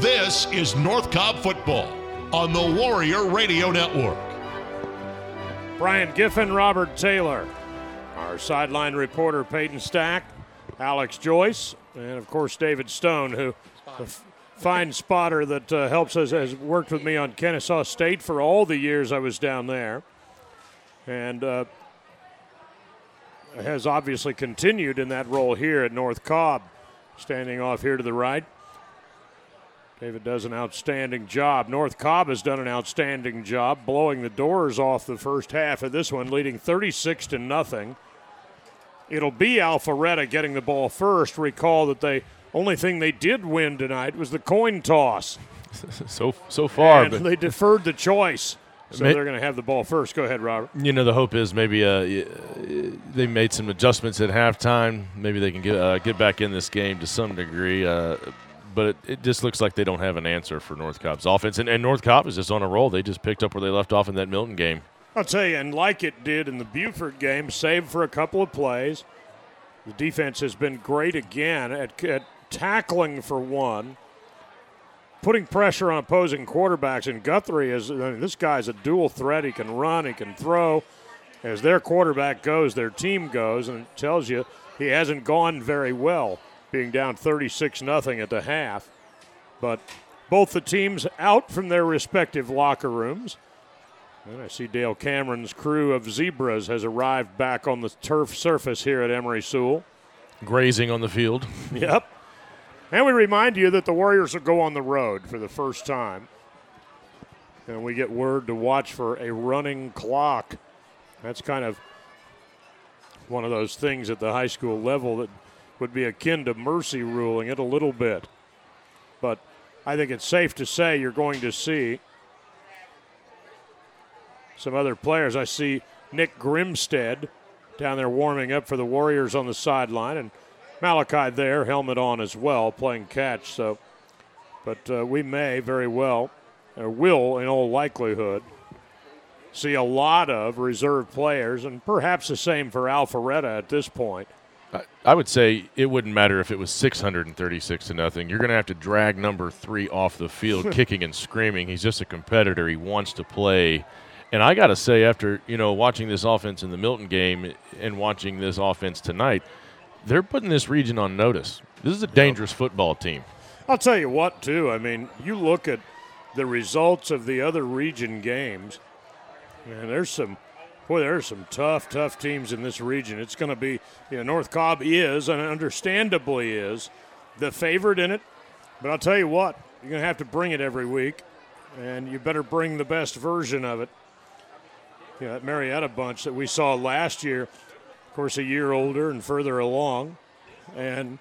This is North Cobb Football on the Warrior Radio Network. Brian Giffen, Robert Taylor, our sideline reporter Peyton Stack, Alex Joyce, and of course David Stone, who the fine spotter that helps us, has worked with me on Kennesaw State for all the years I was down there, and has obviously continued in that role here at North Cobb. Standing off here to the right, David does an outstanding job. North Cobb has done an outstanding job blowing the doors off the first half of this one, leading 36-0. It'll be Alpharetta getting the ball first. Recall that the only thing they did win tonight was the coin toss. so far. And they deferred the choice. So they're going to have the ball first. Go ahead, Robert. You know, the hope is maybe they made some adjustments at halftime. Maybe they can get back in this game to some degree. But it just looks like they don't have an answer for North Cobb's offense. And North Cobb is just on a roll. They just picked up where they left off in that Milton game. I'll tell you, and like it did in the Buford game, save for a couple of plays, the defense has been great again at tackling for one. Putting pressure on opposing quarterbacks, and Guthrie this guy's a dual threat. He can run, he can throw. As their quarterback goes, their team goes, and it tells you he hasn't gone very well, being down 36-0 at the half. But both the teams out from their respective locker rooms. And I see Dale Cameron's crew of zebras has arrived back on the turf surface here at Emory Sewell. Grazing on the field. Yep. And we remind you that the Warriors will go on the road for the first time. And we get word to watch for a running clock. That's kind of one of those things at the high school level that would be akin to mercy ruling it a little bit. But I think it's safe to say you're going to see some other players. I see Nick Grimstead down there warming up for the Warriors on the sideline, and Malachi there, helmet on as well, playing catch. So, but we may very well, or will in all likelihood, see a lot of reserve players, and perhaps the same for Alpharetta at this point. I would say it wouldn't matter if it was 636-0. You're going to have to drag number 3 off the field, kicking and screaming. He's just a competitor. He wants to play. And I got to say, after watching this offense in the Milton game and watching this offense tonight, they're putting this region on notice. This is a dangerous football team. I'll tell you what, too. I mean, you look at the results of the other region games, and there's some tough teams in this region. It's going to be, North Cobb is, and understandably is, the favorite in it. But I'll tell you what, you're going to have to bring it every week, and you better bring the best version of it. That Marietta bunch that we saw last year, of course, a year older and further along. And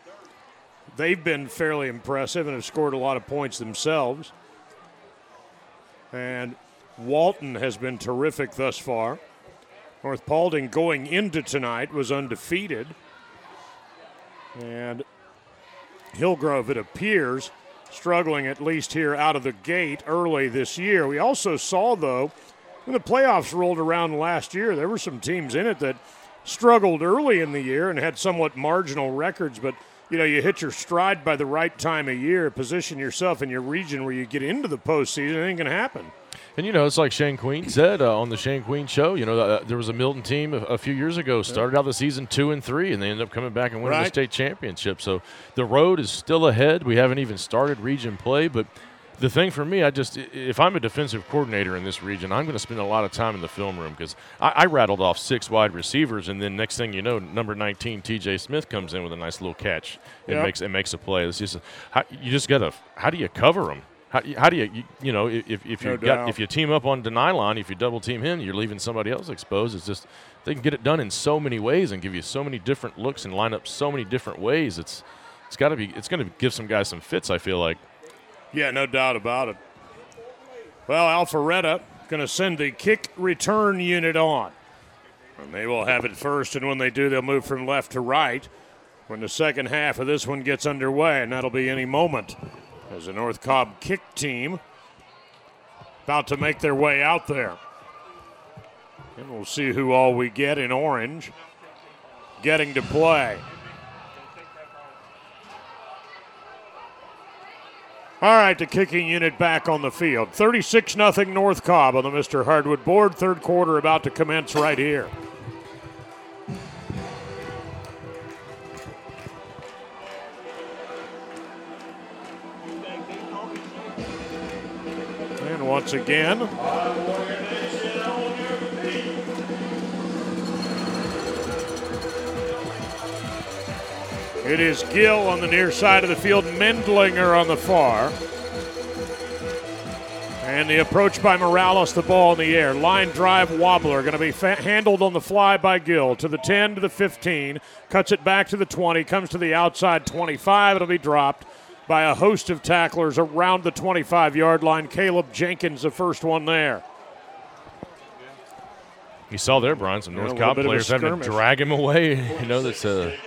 they've been fairly impressive and have scored a lot of points themselves. And Walton has been terrific thus far. North Paulding going into tonight was undefeated. And Hillgrove, it appears, struggling at least here out of the gate early this year. We also saw, though, when the playoffs rolled around last year, there were some teams in it that struggled early in the year and had somewhat marginal records, but you hit your stride by the right time of year, position yourself in your region where you get into the postseason, anything can happen. And it's like Shane Queen said on the Shane Queen show, there was a Milton team a few years ago, started out the season 2-3, and they ended up coming back and winning the state championship. So the road is still ahead. We haven't even started region play, but the thing for me, if I'm a defensive coordinator in this region, I'm going to spend a lot of time in the film room because I rattled off 6 wide receivers, and then next thing you know, number 19 T.J. Smith comes in with a nice little catch and makes a play. It's just how do you cover them? How do you if you if you team up on Denylon, if you double team him, you're leaving somebody else exposed. It's just they can get it done in so many ways and give you so many different looks and line up so many different ways. It's going to give some guys some fits, I feel like. Yeah, no doubt about it. Well, Alpharetta going to send the kick return unit on. And they will have it first, and when they do, they'll move from left to right when the second half of this one gets underway, and that'll be any moment as the North Cobb kick team about to make their way out there. And we'll see who all we get in orange getting to play. All right, the kicking unit back on the field. 36-0 North Cobb on the Mr. Hardwood board. Third quarter about to commence right here. And once again, it is Gill on the near side of the field, Mendlinger on the far. And the approach by Morales, the ball in the air. Line drive wobbler, going to be handled on the fly by Gill to the 10, to the 15, cuts it back to the 20, comes to the outside 25. It'll be dropped by a host of tacklers around the 25-yard line. Caleb Jenkins, the first one there. You saw there, Brian, some North Cobb players having to drag him away. You know, that's a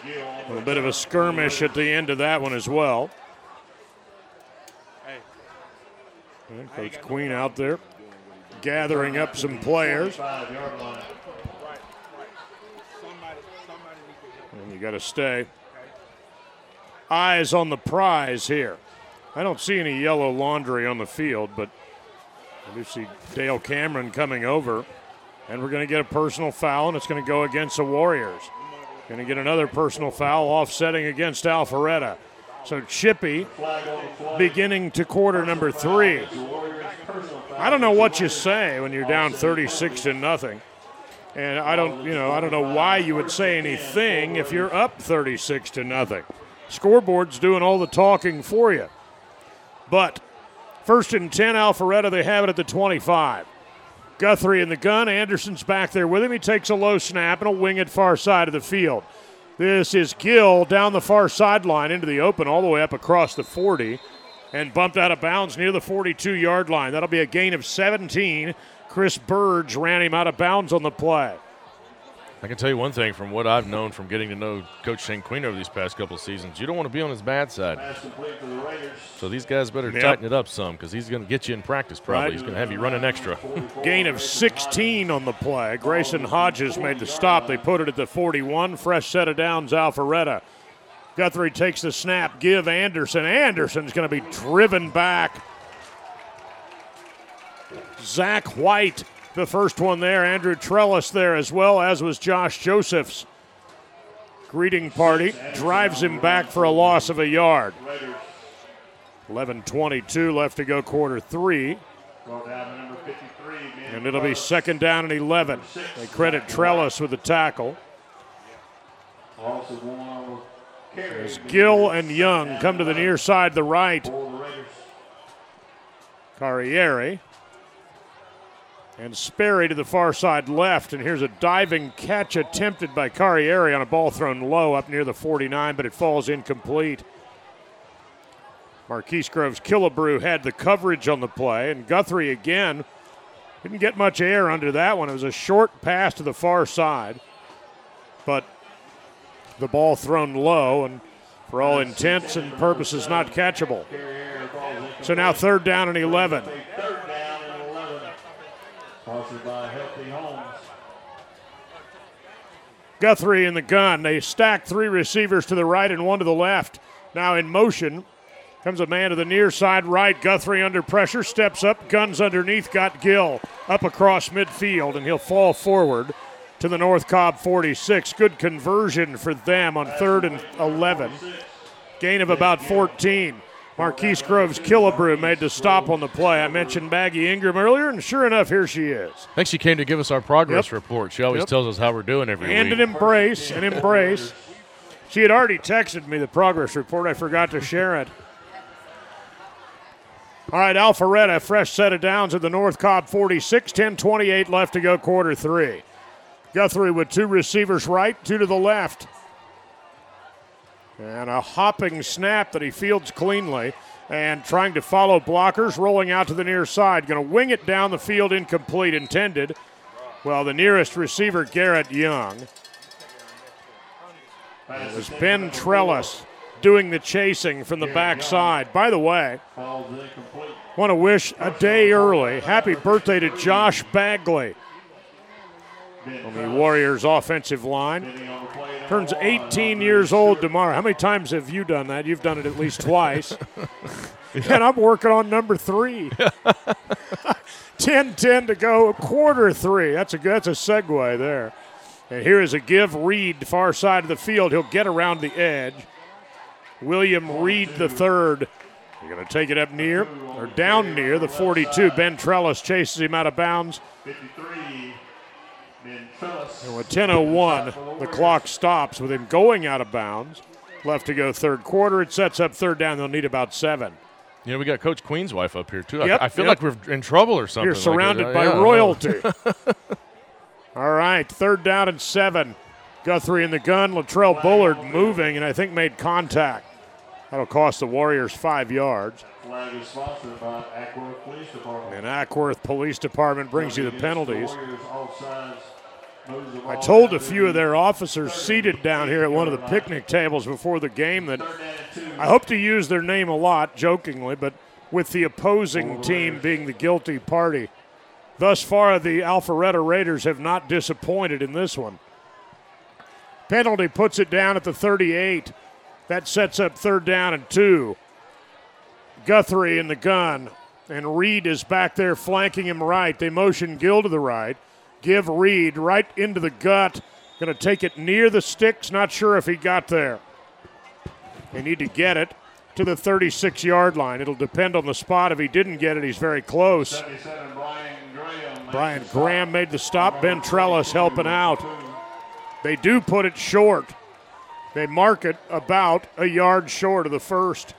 little bit of a skirmish at the end of that one as well. And Coach Queen out there gathering up some players. And you got to stay. Eyes on the prize here. I don't see any yellow laundry on the field, but I do see Dale Cameron coming over. And we're going to get a personal foul, and it's going to go against the Warriors. Going to get another personal foul offsetting against Alpharetta. So Chippy beginning to quarter number three. I don't know what you say when you're down 36-0. And I don't know why you would say anything if you're up 36-0. Scoreboard's doing all the talking for you. But 1st and 10, Alpharetta, they have it at the 25. Guthrie in the gun. Anderson's back there with him. He takes a low snap and a wing it far side of the field. This is Gill down the far sideline into the open all the way up across the 40 and bumped out of bounds near the 42-yard line. That'll be a gain of 17. Chris Burge ran him out of bounds on the play. I can tell you one thing from what I've known from getting to know Coach Shane Queen over these past couple of seasons, you don't want to be on his bad side. So these guys better tighten it up some because he's going to get you in practice probably. Right. He's going to have you running extra. Gain of 16 on the play. Grayson Hodges made the stop. They put it at the 41. Fresh set of downs, Alpharetta. Guthrie takes the snap. Give Anderson. Anderson's going to be driven back. Zach White, the first one there. Andrew Trellis there as well, as was Josh Joseph's greeting party. Drives him back for a loss of a yard. 11:22 left to go, quarter three. And it'll be 2nd down and 11. They credit Trellis with the tackle. As Gill and Young come to the near side, the right. Carrieri. And Sperry to the far side left, and here's a diving catch attempted by Carrieri on a ball thrown low up near the 49, but it falls incomplete. Marquise Groves Killebrew had the coverage on the play, and Guthrie again didn't get much air under that one. It was a short pass to the far side, but the ball thrown low, and for all intents and purposes, not catchable. So now 3rd down and 11. By Healthy Homes. Guthrie in the gun. They stack three receivers to the right and one to the left. Now in motion comes a man to the near side right. Guthrie under pressure, steps up, guns underneath, got Gill up across midfield, and he'll fall forward to the North Cobb 46. Good conversion for them on 3rd and 11. Gain of about 14. Marquise Groves Killebrew made the stop on the play. I mentioned Maggie Ingram earlier, and sure enough, here she is. I think she came to give us our progress report. She always tells us how we're doing every week. And an embrace. She had already texted me the progress report. I forgot to share it. All right, Alpharetta, fresh set of downs at the North Cobb 46, 10:28 left to go, quarter three. Guthrie with two receivers right, two to the left. And a hopping snap that he fields cleanly and trying to follow blockers, rolling out to the near side. Going to wing it down the field, incomplete, intended. Well, the nearest receiver, Garrett Young. It was Ben Trellis doing the chasing from the backside. By the way, want to wish a day early. Happy birthday to Josh Bagley. on the Warriors offensive line. Turns 18 years old tomorrow. How many times have you done that? You've done it at least twice. And I'm working on number 3. 10-10 to go, quarter 3. That's a segue there. And here is a give. Reed, far side of the field. He'll get around the edge. William Reed the third. They're going to take it up near, or down near, the 42. Ben Trellis chases him out of bounds. 53. And with 10:01, the clock stops with him going out of bounds. Left to go third quarter. It sets up third down. They'll need about 7. Yeah, we got Coach Queen's wife up here, too. Yep, I feel like we're in trouble or something. You're surrounded by royalty. All right, third down and 7. Guthrie in the gun. Latrell Bullard moving and I think made contact. That'll cost the Warriors 5 yards. Flag is sponsored by Ackworth Police Department. And Ackworth Police Department brings you the penalties. I told a few of their officers seated down here at one of the picnic tables before the game that I hope to use their name a lot, jokingly, but with the opposing team being the guilty party. Thus far, the Alpharetta Raiders have not disappointed in this one. Penalty puts it down at the 38. That sets up third down and 2. Guthrie in the gun, and Reed is back there flanking him right. They motion Gill to the right. Give Reed right into the gut. Going to take it near the sticks. Not sure if he got there. They need to get it to the 36-yard line. It'll depend on the spot. If he didn't get it, he's very close. Brian Graham made the stop. Ben Trellis helping out. They do put it short. They mark it about a yard short of the first.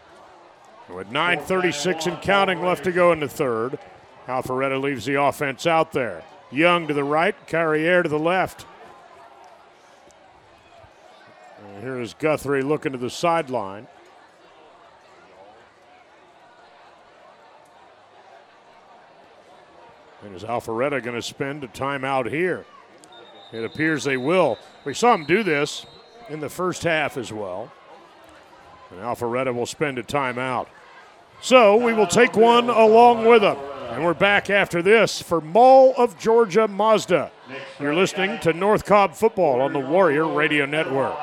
With 9:36 and counting left to go in the third, Alpharetta leaves the offense out there. Young to the right, Carrier to the left. And here is Guthrie looking to the sideline. And is Alpharetta going to spend a timeout here? It appears they will. We saw them do this in the first half as well. And Alpharetta will spend a timeout. So we will take one along with them. And we're back after this for Mall of Georgia Mazda. You're listening to North Cobb Football on the Warrior Radio Network.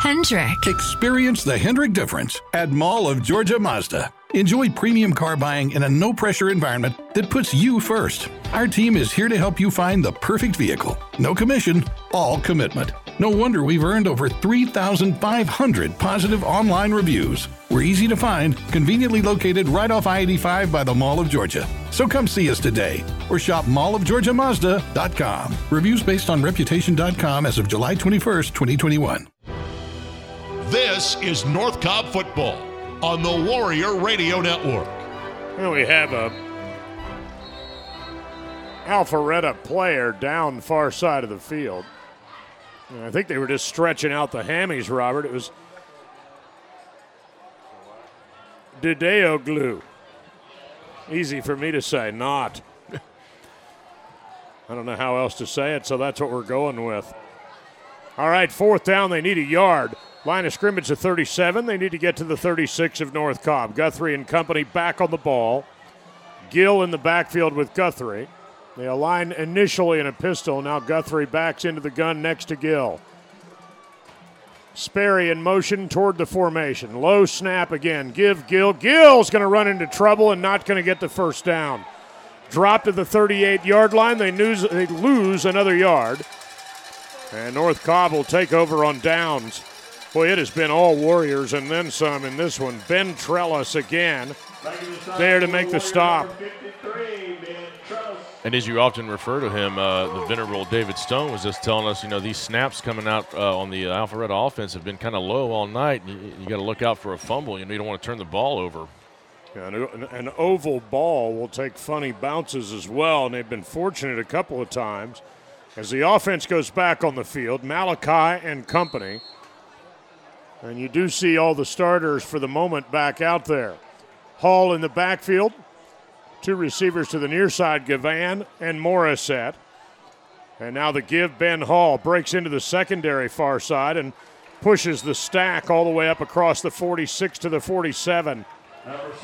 Hendrick. Experience the Hendrick difference at Mall of Georgia Mazda. Enjoy premium car buying in a no-pressure environment that puts you first. Our team is here to help you find the perfect vehicle. No commission, all commitment. No wonder we've earned over 3,500 positive online reviews. We're easy to find, conveniently located right off I-85 by the Mall of Georgia. So come see us today or shop mallofgeorgiamazda.com. Reviews based on reputation.com as of July 21st, 2021. This is North Cobb Football on the Warrior Radio Network. Well, we have a Alpharetta player down far side of the field. And I think they were just stretching out the hammies, Robert. It was Dideoglu. Easy for me to say, not. I don't know how else to say it, so that's what we're going with. All right, fourth down, they need a yard. Line of scrimmage at 37. They need to get to the 36 of North Cobb. Guthrie and company back on the ball. Gill in the backfield with Guthrie. They align initially in a pistol. Now Guthrie backs into the gun next to Gill. Sperry in motion toward the formation. Low snap again. Give Gill. Gill's going to run into trouble and not going to get the first down. Drop to the 38-yard line. They lose another yard. And North Cobb will take over on downs. Boy, it has been all Warriors and then some in this one. Ben Trellis again there to make the stop. And as you often refer to him, the venerable David Stone was just telling us, these snaps coming out on the Alpharetta offense have been kind of low all night. You got to look out for a fumble. You don't want to turn the ball over. Yeah, an oval ball will take funny bounces as well, and they've been fortunate a couple of times. As the offense goes back on the field, Malachi and company. And you do see all the starters for the moment back out there. Hall in the backfield. Two receivers to the near side, Gavan and Morissette. And now the give, Ben Hall breaks into the secondary far side and pushes the stack all the way up across the 46 to the 47.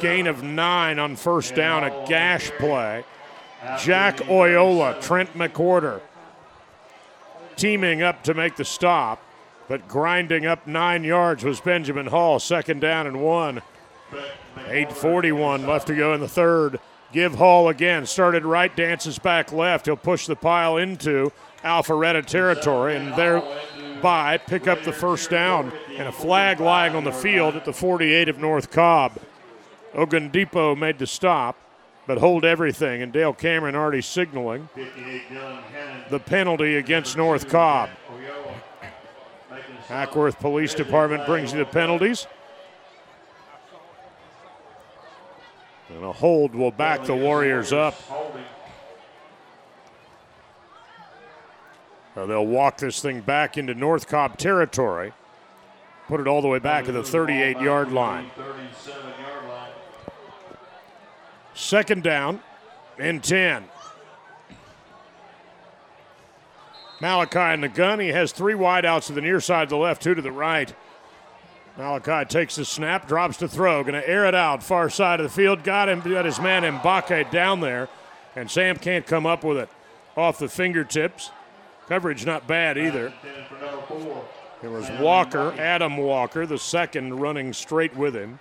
Gain of 9 on first down, a gash play. Jack Oyola, Trent McWhorter, teaming up to make the stop, but grinding up 9 yards was Benjamin Hall. Second down and one. 8:41 left to go in the third. Give Hall again. Started right, dances back left. He'll push the pile into Alpharetta territory and thereby pick up the first down, and a flag lying on the field at the 48 of North Cobb. Ogundipo made the stop, but hold everything, and Dale Cameron already signaling the penalty against North Cobb. Hackworth Police Department brings you the penalties. And a hold will back the Warriors up. So they'll walk this thing back into North Cobb territory. Put it all the way back to the 38-yard line. Second down and 10. Malachi in the gun. He has three wideouts to the near side, to the left, two to the right. Malachi takes the snap, drops to throw, going to air it out, far side of the field. Got him, got his man Mbake down there, and Sam can't come up with it. Off the fingertips. Coverage not bad either. It was Walker, Adam Walker, the second, running straight with him.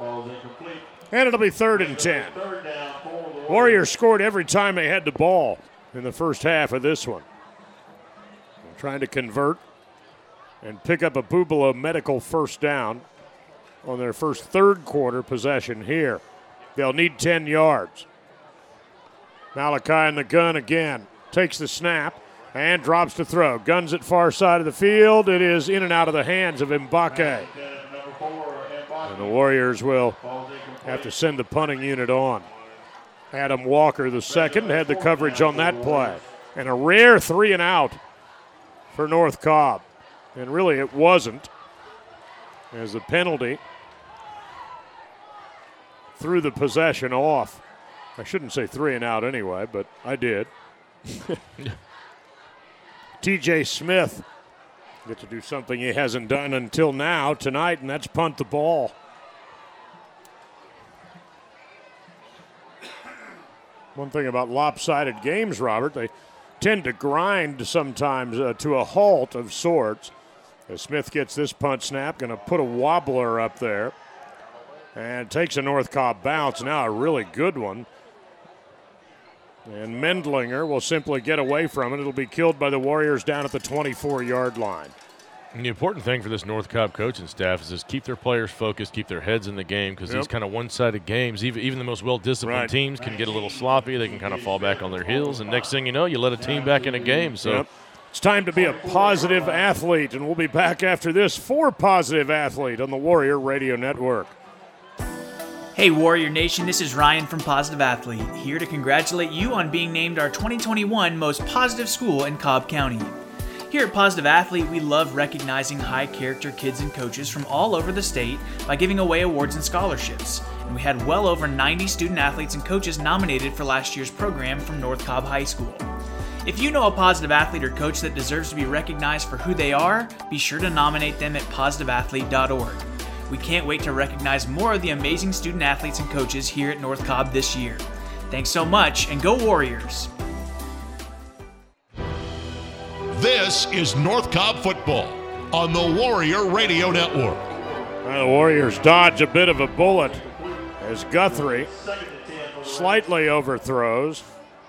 And it'll be third and 10. Warriors scored every time they had the ball in the first half of this one. They're trying to convert and pick up a Bubalo medical first down on their first third quarter possession here. They'll need 10 yards. Malachi in the gun again, takes the snap and drops to throw. Guns it far side of the field. It is in and out of the hands of Mbake. And the Warriors will have to send the punting unit on. Adam Walker, the second, had the coverage on that play. And a rare three and out for North Cobb. And really it wasn't, as the penalty threw the possession off. I shouldn't say three and out anyway, but I did. T.J. Smith gets to do something he hasn't done until now tonight, and that's punt the ball. One thing about lopsided games, Robert, they tend to grind sometimes to a halt of sorts. Smith gets this punt snap, going to put a wobbler up there and takes a North Cobb bounce. Now a really good one. And Mendlinger will simply get away from it. It'll be killed by the Warriors down at the 24-yard line. And the important thing for this North Cobb coaching staff is just keep their players focused, keep their heads in the game, because these kind of one-sided games, even the most well-disciplined teams can get a little sloppy. They can kind of fall back on their heels, and next thing you know, you let a team back in a game. So it's time to be a positive athlete, and we'll be back after this for Positive Athlete on the Warrior Radio Network. Hey Warrior Nation, this is Ryan from Positive Athlete, here to congratulate you on being named our 2021 Most Positive School in Cobb County. Here at Positive Athlete, we love recognizing high-character kids and coaches from all over the state by giving away awards and scholarships. And we had well over 90 student-athletes and coaches nominated for last year's program from North Cobb High School. If you know a positive athlete or coach that deserves to be recognized for who they are, be sure to nominate them at positiveathlete.org. We can't wait to recognize more of the amazing student-athletes and coaches here at North Cobb this year. Thanks so much, and go Warriors! This is North Cobb football on the Warrior Radio Network. Well, the Warriors dodge a bit of a bullet as Guthrie slightly overthrows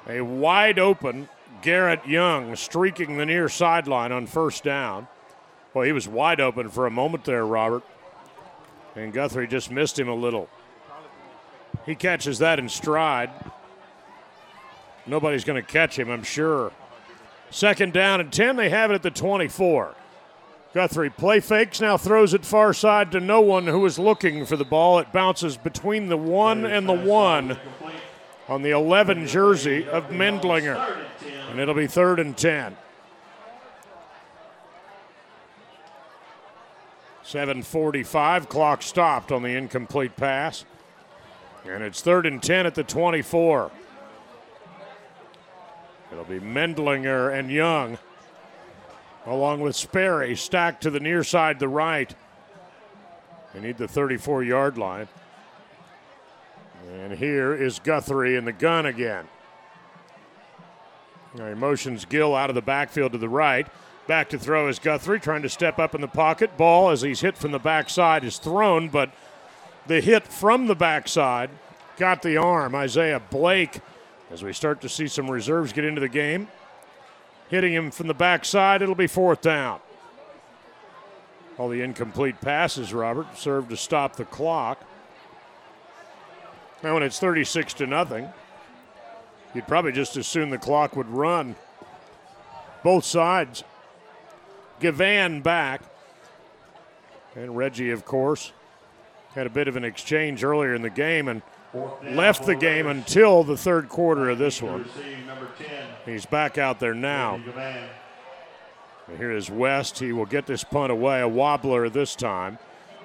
a wide-open Garrett Young streaking the near sideline on first down. Well, he was wide open for a moment there, Robert. And Guthrie just missed him a little. He catches that in stride. Nobody's going to catch him, I'm sure. Second down and 10. They have it at the 24. Guthrie play fakes, now throws it far side to no one who was looking for the ball. It bounces between the 1 and the 1 on the 11 jersey of Mendlinger. And it'll be third and 10. 7:45, clock stopped on the incomplete pass. And it's third and 10 at the 24. It'll be Mendlinger and Young, along with Sperry, stacked to the near side, the right. They need the 34-yard line. And here is Guthrie in the gun again. All right, motions Gill out of the backfield to the right. Back to throw is Guthrie, trying to step up in the pocket. Ball, as he's hit from the backside, is thrown, but the hit from the backside got the arm. Isaiah Blake, as we start to see some reserves get into the game, hitting him from the backside. It'll be fourth down. All the incomplete passes, Robert, served to stop the clock. Now when it's 36-0, you'd probably just as soon the clock would run. Both sides. Gavan back. And Reggie, of course, had a bit of an exchange earlier in the game and left the game until the third quarter of this one. He's back out there now. Here is West. He will get this punt away. A wobbler this time.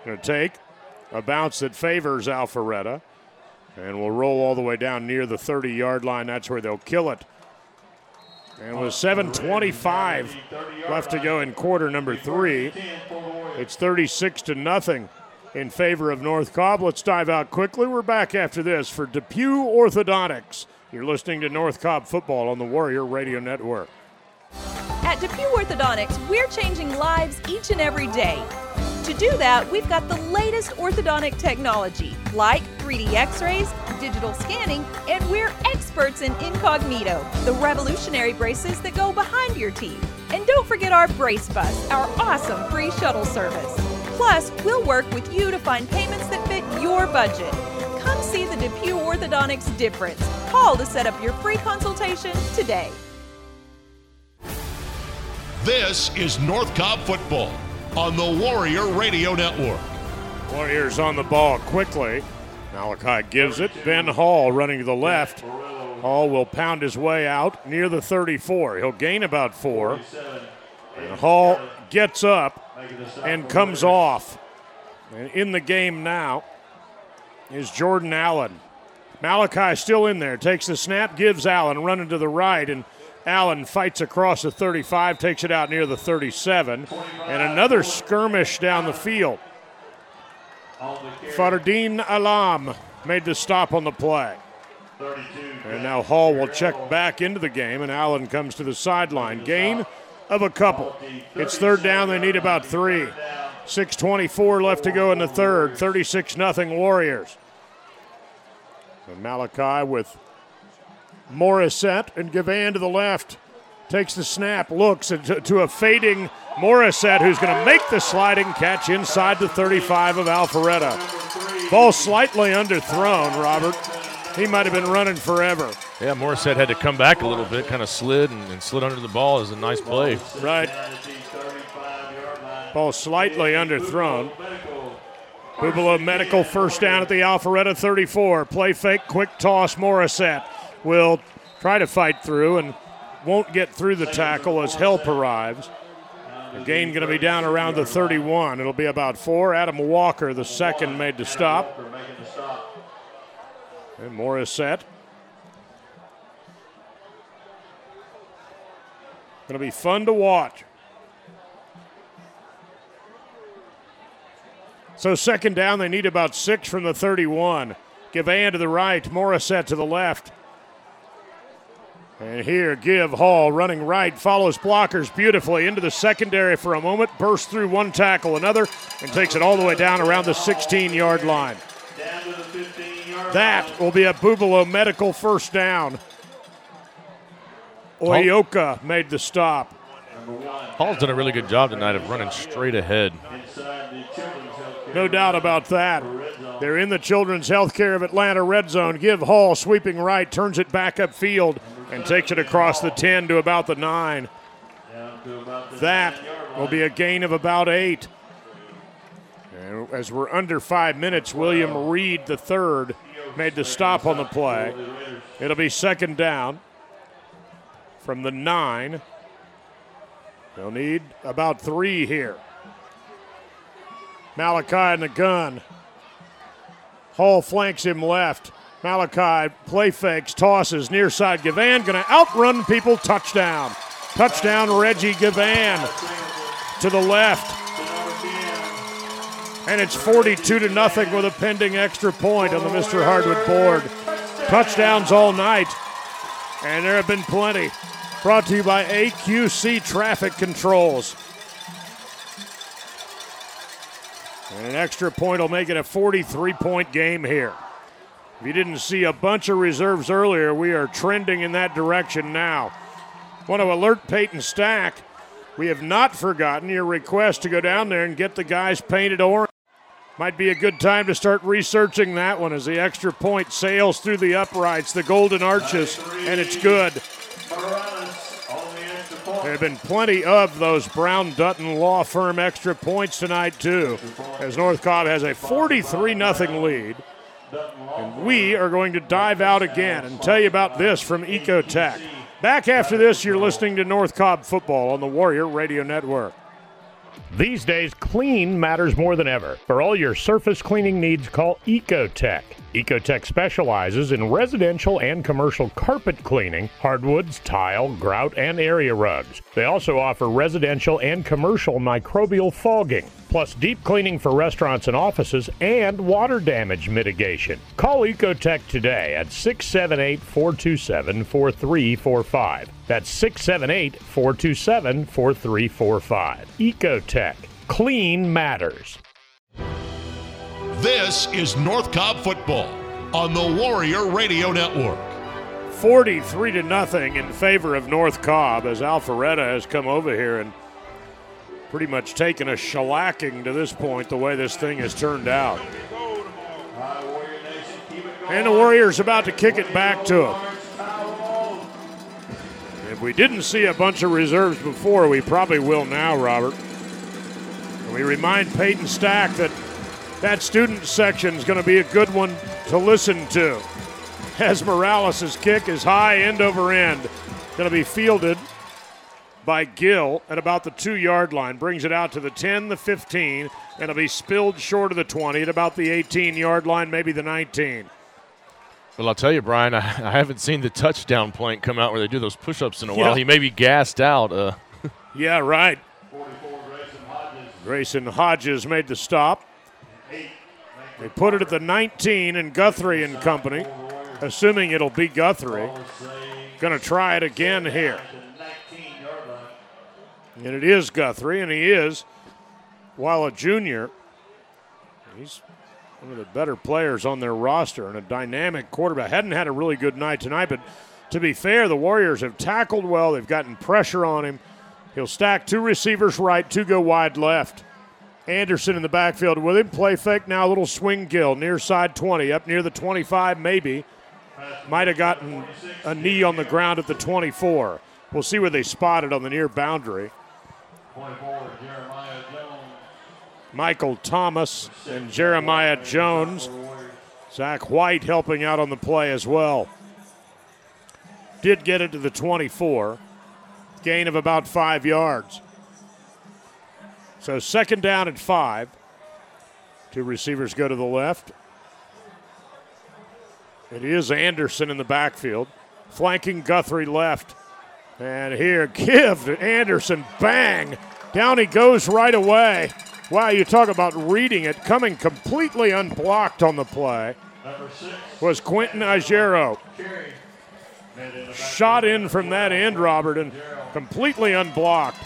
Going to take a bounce that favors Alpharetta. And will roll all the way down near the 30-yard line. That's where they'll kill it. And with 7:25 left to go in quarter number three, it's 36-0 in favor of North Cobb. Let's dive out quickly. We're back after this for DePue Orthodontics. You're listening to North Cobb football on the Warrior Radio Network. At DePue Orthodontics, we're changing lives each and every day. To do that, we've got the latest orthodontic technology, like 3D x-rays, digital scanning, and we're experts in Incognito, the revolutionary braces that go behind your teeth. And don't forget our Brace Bus, our awesome free shuttle service. Plus, we'll work with you to find payments that fit your budget. Come see the DePue Orthodontics difference. Call to set up your free consultation today. This is North Cobb football on the Warrior Radio Network. Warriors on the ball quickly. Malachi gives it. Ben Hall running to the left. Hall will pound his way out near the 34. He'll gain about 4. And Hall gets up and comes off. And in the game now is Jordan Allen. Malachi still in there. Takes the snap, gives Allen, running to the right, and Allen fights across the 35, takes it out near the 37, and another skirmish down the field. Fardeen Alam made the stop on the play. And now Hall will check back into the game, and Allen comes to the sideline. Gain of a couple. It's third down. They need about 3. 6:24 left to go in the third. 36-0 Warriors. And Malachi with Morissette and Gavan to the left. Takes the snap, looks to a fading Morissette, who's going to make the sliding catch inside the 35 of Alpharetta. Ball slightly underthrown, Robert. He might have been running forever. Yeah, Morissette had to come back a little bit, kind of slid and slid under the ball. It was a nice play. Right. Ball slightly underthrown. Bubalo Medical first down at the Alpharetta 34. Play fake, quick toss, Morissette will try to fight through and won't get through the tackle as help arrives. The gain going to be down around the 31. It'll be about 4. Adam Walker, the second, made the stop. And Morissette. Going to be fun to watch. So second down, they need about 6 from the 31. Gavan to the right, Morissette to the left. And here, give Hall running right, follows blockers beautifully into the secondary for a moment, bursts through one tackle, another, and takes it all the way down around the 16-yard line. That will be a Bubalo Medical first down. Oyoka made the stop. Hall's done a really good job tonight of running straight ahead. No doubt about that. They're in the Children's Healthcare of Atlanta red zone. Give Hall sweeping right, turns it back upfield, and takes it across the 10 to about the 9. That will be a gain of about 8. And as we're under 5 minutes, William Reed, the third, made the stop on the play. It'll be second down from the 9. They'll need about 3 here. Malachi in the gun. Hall flanks him left. Malachi play fakes, tosses near side. Gavan going to outrun people. Touchdown. Touchdown, Reggie Gavan to the left. And it's 42-0 with a pending extra point on the Mr. Hardwood board. Touchdowns all night, and there have been plenty. Brought to you by AQC Traffic Controls. And an extra point will make it a 43-point game here. If you didn't see a bunch of reserves earlier, we are trending in that direction now. Want to alert Peyton Stack. We have not forgotten your request to go down there and get the guys painted orange. Might be a good time to start researching that one as the extra point sails through the uprights, the golden arches, and it's good. There have been plenty of those Brown Dutton Law Firm extra points tonight, too, as North Cobb has a 43-0 lead. And we are going to dive out again and tell you about this from Ecotech. Back after this, you're listening to North Cobb Football on the Warrior Radio Network. These days, clean matters more than ever. For all your surface cleaning needs, call Ecotech. Ecotech specializes in residential and commercial carpet cleaning, hardwoods, tile, grout, and area rugs. They also offer residential and commercial microbial fogging, plus deep cleaning for restaurants and offices, and water damage mitigation. Call Ecotech today at 678-427-4345. That's 678-427-4345. Ecotech. Clean matters. This is North Cobb Football on the Warrior Radio Network. 43-0 in favor of North Cobb as Alpharetta has come over here and pretty much taken a shellacking to this point the way this thing has turned out. And the Warriors about to kick it back to them. If we didn't see a bunch of reserves before, we probably will now, Robert. And we remind Peyton Stack that that student section is going to be a good one to listen to. As Morales' kick is high end over end. Going to be fielded by Gill at about the 2-yard line. Brings it out to the 10, the 15, and it'll be spilled short of the 20 at about the 18-yard line, maybe the 19. Well, I'll tell you, Brian, I haven't seen the touchdown plank come out where they do those push-ups in a while. He may be gassed out. Yeah, right. Grayson Hodges made the stop. They put it at the 19 and Guthrie and company, assuming it'll be Guthrie. Going to try it again here. And it is Guthrie, and he is, while a junior, he's one of the better players on their roster and a dynamic quarterback. Hadn't had a really good night tonight, but to be fair, the Warriors have tackled well. They've gotten pressure on him. He'll stack two receivers right, two go wide left. Anderson in the backfield with him. Play fake now, a little swing Gill. Near side 20, up near the 25 maybe. Might have gotten a knee on the ground at the 24. We'll see where they spotted on the near boundary. Michael Thomas and Jeremiah Jones. Zach White helping out on the play as well. Did get it to the 24. Gain of about 5 yards. So second down and 5. Two receivers go to the left. It is Anderson in the backfield. Flanking Guthrie left. And here, give to Anderson. Bang! Down he goes right away. Wow, you talk about reading it. Coming completely unblocked on the play was Quentin Agero. Shot in from that end, Robert, and completely unblocked.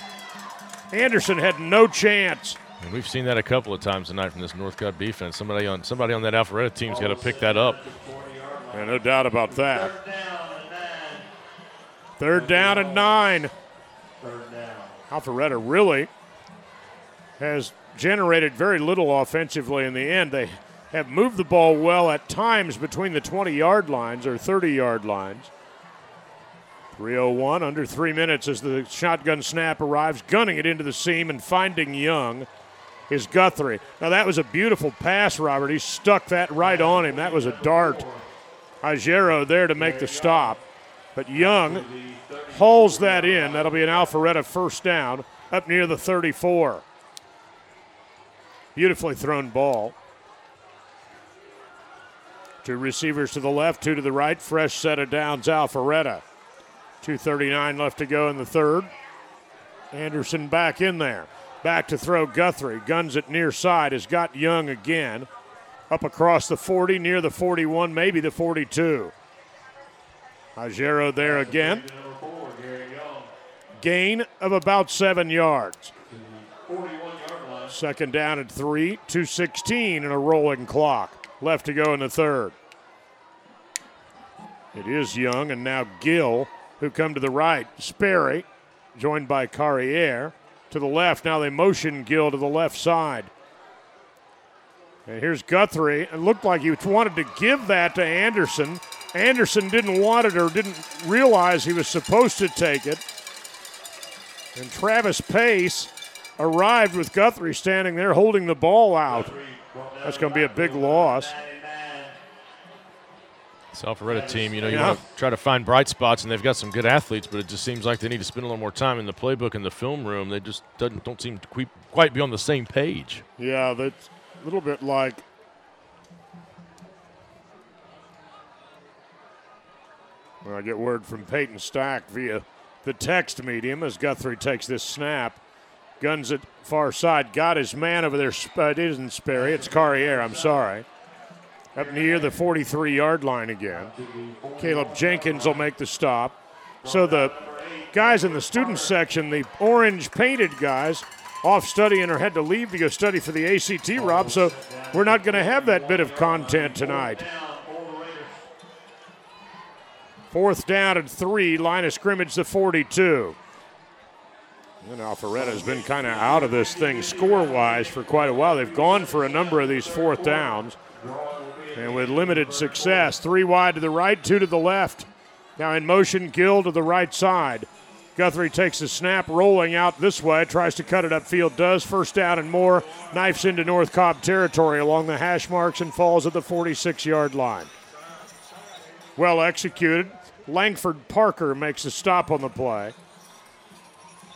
Anderson had no chance. And we've seen that a couple of times tonight from this North Cobb defense. Somebody on that Alpharetta team's got to pick that up. Yeah, no doubt about that. Third down and 9. Alpharetta really has generated very little offensively in the end. They have moved the ball well at times between the 20-yard lines or 30-yard lines. 3:01, under 3 minutes as the shotgun snap arrives, gunning it into the seam and finding Young is Guthrie. Now that was a beautiful pass, Robert. He stuck that right on him. That was a dart. Agero there to make the stop. But Young hauls that in. That'll be an Alpharetta first down up near the 34. Beautifully thrown ball. Two receivers to the left, two to the right. Fresh set of downs, Alpharetta. 2:39 left to go in the third. Anderson back in there. Back to throw Guthrie. Guns it near side. Has got Young again. Up across the 40, near the 41, maybe the 42. Agero there again. gain of about 7 yards. 41-yard line. Second down at 3, 2:16 and a rolling clock. Left to go in the third. It is Young and now Gill who come to the right. Sperry joined by Carriere to the left. Now they motion Gill to the left side. And here's Guthrie. It looked like he wanted to give that to Anderson. Anderson didn't want it or didn't realize he was supposed to take it. And Travis Pace arrived with Guthrie standing there holding the ball out. That's going to be a big loss. This Alpharetta team, you want to try to find bright spots, and they've got some good athletes, but it just seems like they need to spend a little more time in the playbook and the film room. They just don't seem to quite be on the same page. Yeah, that's a little bit like I get word from Peyton Stack via the text medium as Guthrie takes this snap. Guns it far side. Got his man over there. It isn't Sperry. It's Carriere. I'm sorry. Up near the 43-yard line again. Caleb Jenkins will make the stop. So the guys in the student section, the orange-painted guys, off studying or had to leave to go study for the ACT, Rob, so we're not going to have that bit of content tonight. Fourth down and 3, line of scrimmage the 42. And Alpharetta has been kind of out of this thing score-wise for quite a while. They've gone for a number of these fourth downs. And with limited success, 3 wide to the right, 2 to the left. Now in motion, Gill to the right side. Guthrie takes the snap, rolling out this way, tries to cut it upfield, does. First down and more, knifes into North Cobb territory along the hash marks and falls at the 46-yard line. Well executed. Langford Parker makes a stop on the play.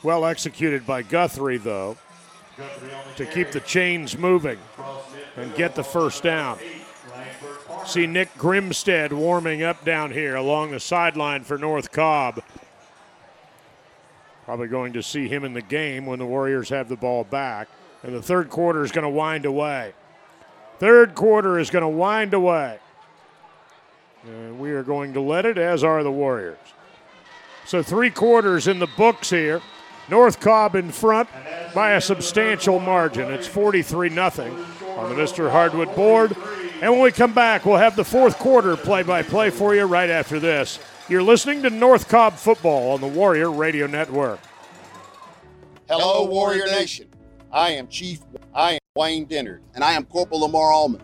Well executed by Guthrie, though, to keep the chains moving and get the first down. See Nick Grimstead warming up down here along the sideline for North Cobb. Probably going to see him in the game when the Warriors have the ball back. And the third quarter is going to wind away. And we are going to let it, as are the Warriors. So 3 quarters in the books here. North Cobb in front by a substantial margin. It's 43-0 on the Mr. Hardwood board. And when we come back, we'll have the fourth quarter play-by-play for you right after this. You're listening to North Cobb Football on the Warrior Radio Network. Hello, Warrior Nation. I am Wayne Dennard, and I am Corporal Lamar Allman.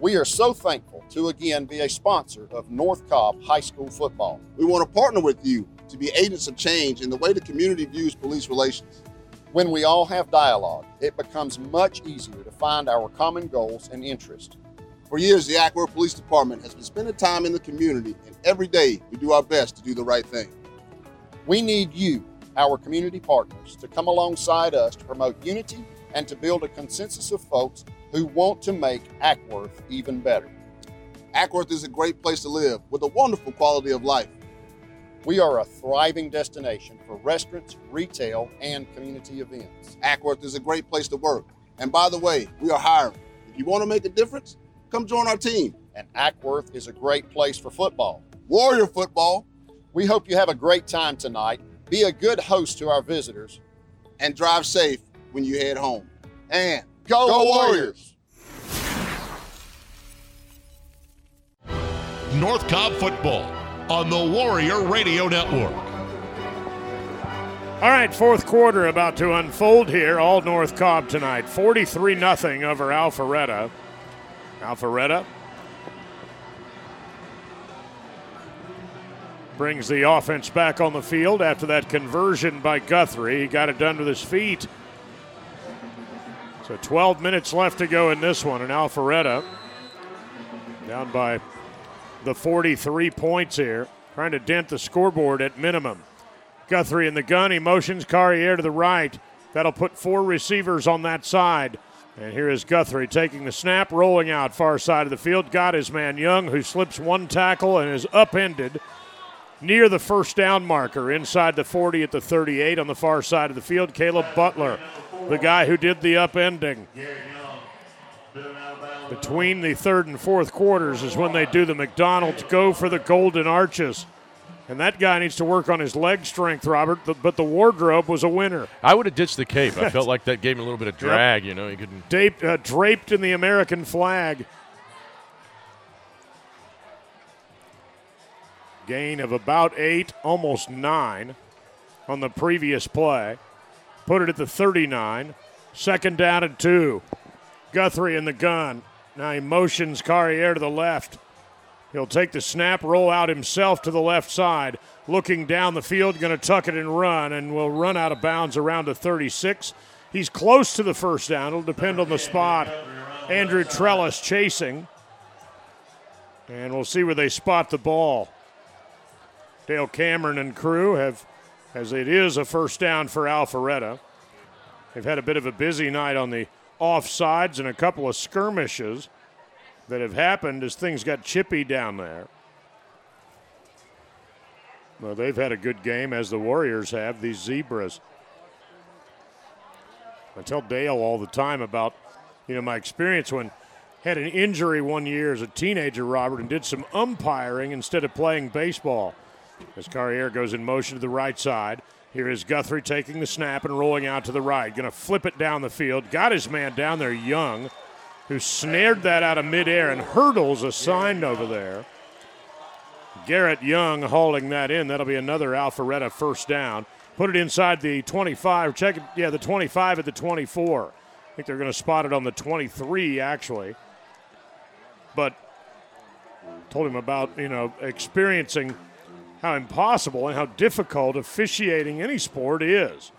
We are so thankful to again be a sponsor of North Cobb High School Football. We want to partner with you to be agents of change in the way the community views police relations. When we all have dialogue, it becomes much easier to find our common goals and interests. For years, the Ackworth Police Department has been spending time in the community, and every day we do our best to do the right thing. We need you, our community partners, to come alongside us to promote unity and to build a consensus of folks who want to make Ackworth even better. Ackworth is a great place to live with a wonderful quality of life. We are a thriving destination for restaurants, retail, and community events. Ackworth is a great place to work. And by the way, we are hiring. If you want to make a difference, come join our team. And Ackworth is a great place for football. Warrior football. We hope you have a great time tonight. Be a good host to our visitors and drive safe when you head home. And go Warriors! North Cobb Football on the Warrior Radio Network. All right, fourth quarter about to unfold here. All North Cobb tonight. 43-0 over Alpharetta. Alpharetta brings the offense back on the field after that conversion by Guthrie. He got it done with his feet. So 12 minutes left to go in this one, and Alpharetta down by the 43 points here, trying to dent the scoreboard at minimum. Guthrie in the gun. He motions Carriere to the right. That'll put 4 receivers on that side. And here is Guthrie taking the snap, rolling out far side of the field. Got his man Young, who slips one tackle and is upended near the first down marker, inside the 40 at the 38 on the far side of the field. Caleb Butler, the guy who did the upending. Between the third and fourth quarters is when they do the McDonald's go for the Golden Arches. And that guy needs to work on his leg strength, Robert, but the wardrobe was a winner. I would have ditched the cape. I felt like that gave him a little bit of drag, you know. He couldn't draped in the American flag. Gain of about 8, almost 9 on the previous play. Put it at the 39. Second down and 2. Guthrie in the gun. Now he motions Carrier to the left. He'll take the snap, roll out himself to the left side. Looking down the field, going to tuck it and run, and will run out of bounds around the 36. He's close to the first down. It'll depend on the spot. Andrew Trellis chasing. And we'll see where they spot the ball. Dale Cameron and crew have, as it is a first down for Alpharetta. They've had a bit of a busy night on the offsides and a couple of skirmishes that have happened as things got chippy down there. Well, they've had a good game, as the Warriors have, these Zebras. I tell Dale all the time about, you know, my experience when had an injury one year as a teenager, Robert, and did some umpiring instead of playing baseball. As Carrier goes in motion to the right side, here is Guthrie taking the snap and rolling out to the right. Going to flip it down the field. Got his man down there, Young, who snared that out of midair, and hurdles assigned over there. Garrett Young hauling that in. That'll be another Alpharetta first down. Put it inside the 25. Check it, the 25 at the 24. I think they're going to spot it on the 23, actually. But told him about, you know, experiencing how impossible and how difficult officiating any sport is.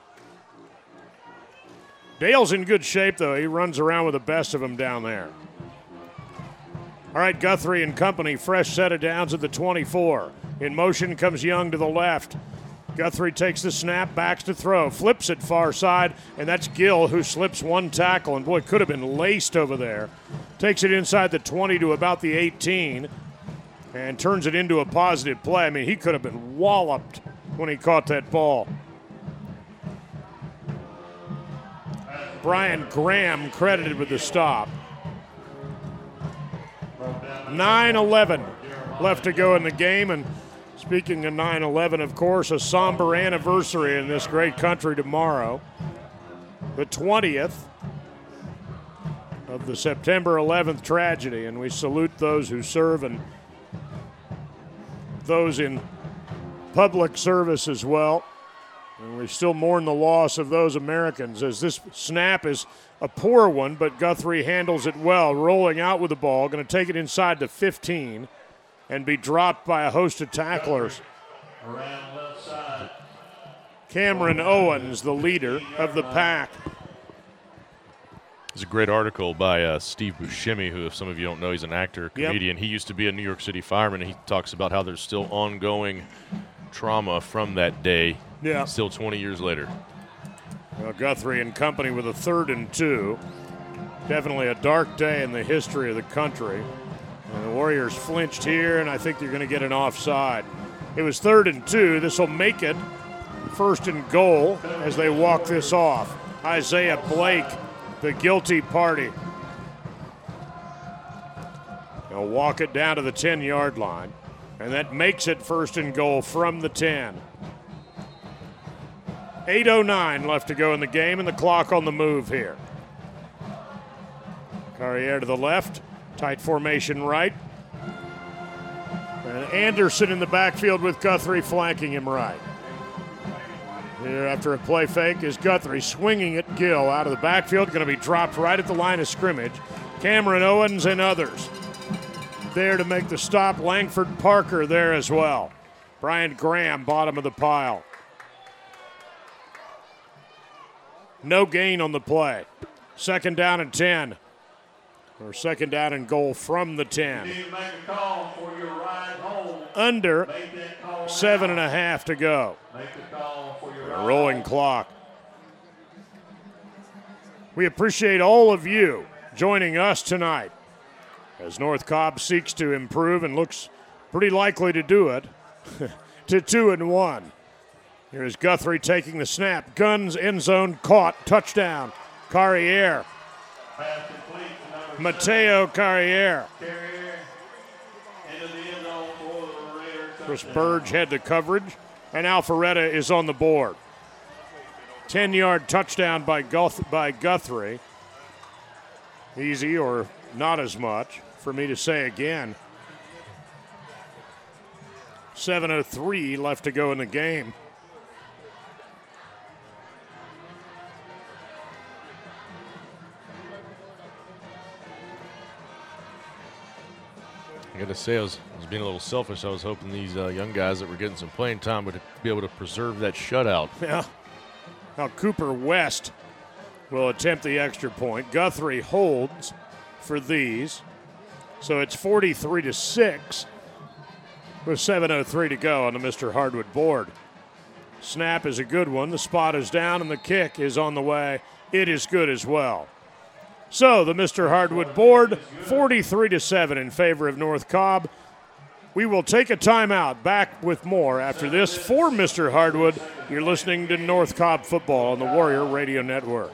Dale's in good shape, though. He runs around with the best of them down there. All right, Guthrie and company, fresh set of downs at the 24. In motion comes Young to the left. Guthrie takes the snap, backs to throw, flips it far side, and that's Gill who slips one tackle, and boy, it could have been laced over there. Takes it inside the 20 to about the 18 and turns it into a positive play. I mean, he could have been walloped when he caught that ball. Brian Graham credited with the stop. 9-11 left to go in the game. And speaking of 9-11, of course, a somber anniversary in this great country tomorrow. The 20th of the September 11th tragedy. And we salute those who serve and those in public service as well. And we still mourn the loss of those Americans, as this snap is a poor one, but Guthrie handles it well, rolling out with the ball, going to take it inside the 15 and be dropped by a host of tacklers. Cameron Owens, the leader of the pack. There's a great article by Steve Buscemi, who, if some of you don't know, he's an actor, comedian. Yep. He used to be a New York City fireman, and he talks about how there's still ongoing trauma from that day. Yeah. Still 20 years later. Well, Guthrie and company with a 3rd and 2. Definitely a dark day in the history of the country. And the Warriors flinched here, and I think they're going to get an offside. It was 3rd and 2. This will make it 1st and goal as they walk this off. Isaiah Blake, the guilty party. They'll walk it down to the 10-yard line, and that makes it 1st and goal from the 10. 8:09 left to go in the game, and the clock on the move here. Carrier to the left, tight formation right. And Anderson in the backfield with Guthrie flanking him right. Here after a play fake is Guthrie swinging at Gill out of the backfield, going to be dropped right at the line of scrimmage. Cameron Owens and others there to make the stop. Langford Parker there as well. Brian Graham, bottom of the pile. No gain on the play. 2nd down and 10. Or 2nd down and goal from the 10. Under 7.5 to go. Rolling clock. We appreciate all of you joining us tonight as North Cobb seeks to improve and looks pretty likely to do it to 2-1. Here's Guthrie taking the snap. Guns, end zone, caught, touchdown. Carrier. Mateo Carrier. Chris Burge had the coverage, and Alpharetta is on the board. 10-yard touchdown by Guthrie. Easy, or not as much for me to say again. 7:03 left to go in the game. I got to say, I was being a little selfish. I was hoping these young guys that were getting some playing time would be able to preserve that shutout. Yeah. Now Cooper West will attempt the extra point. Guthrie holds for these. So it's 43-6 with 7:03 to go on the Mr. Hardwood board. Snap is a good one. The spot is down, and the kick is on the way. It is good as well. So the Mr. Hardwood board, 43-7 in favor of North Cobb. We will take a timeout. Back with more after this for Mr. Hardwood. You're listening to North Cobb Football on the Warrior Radio Network.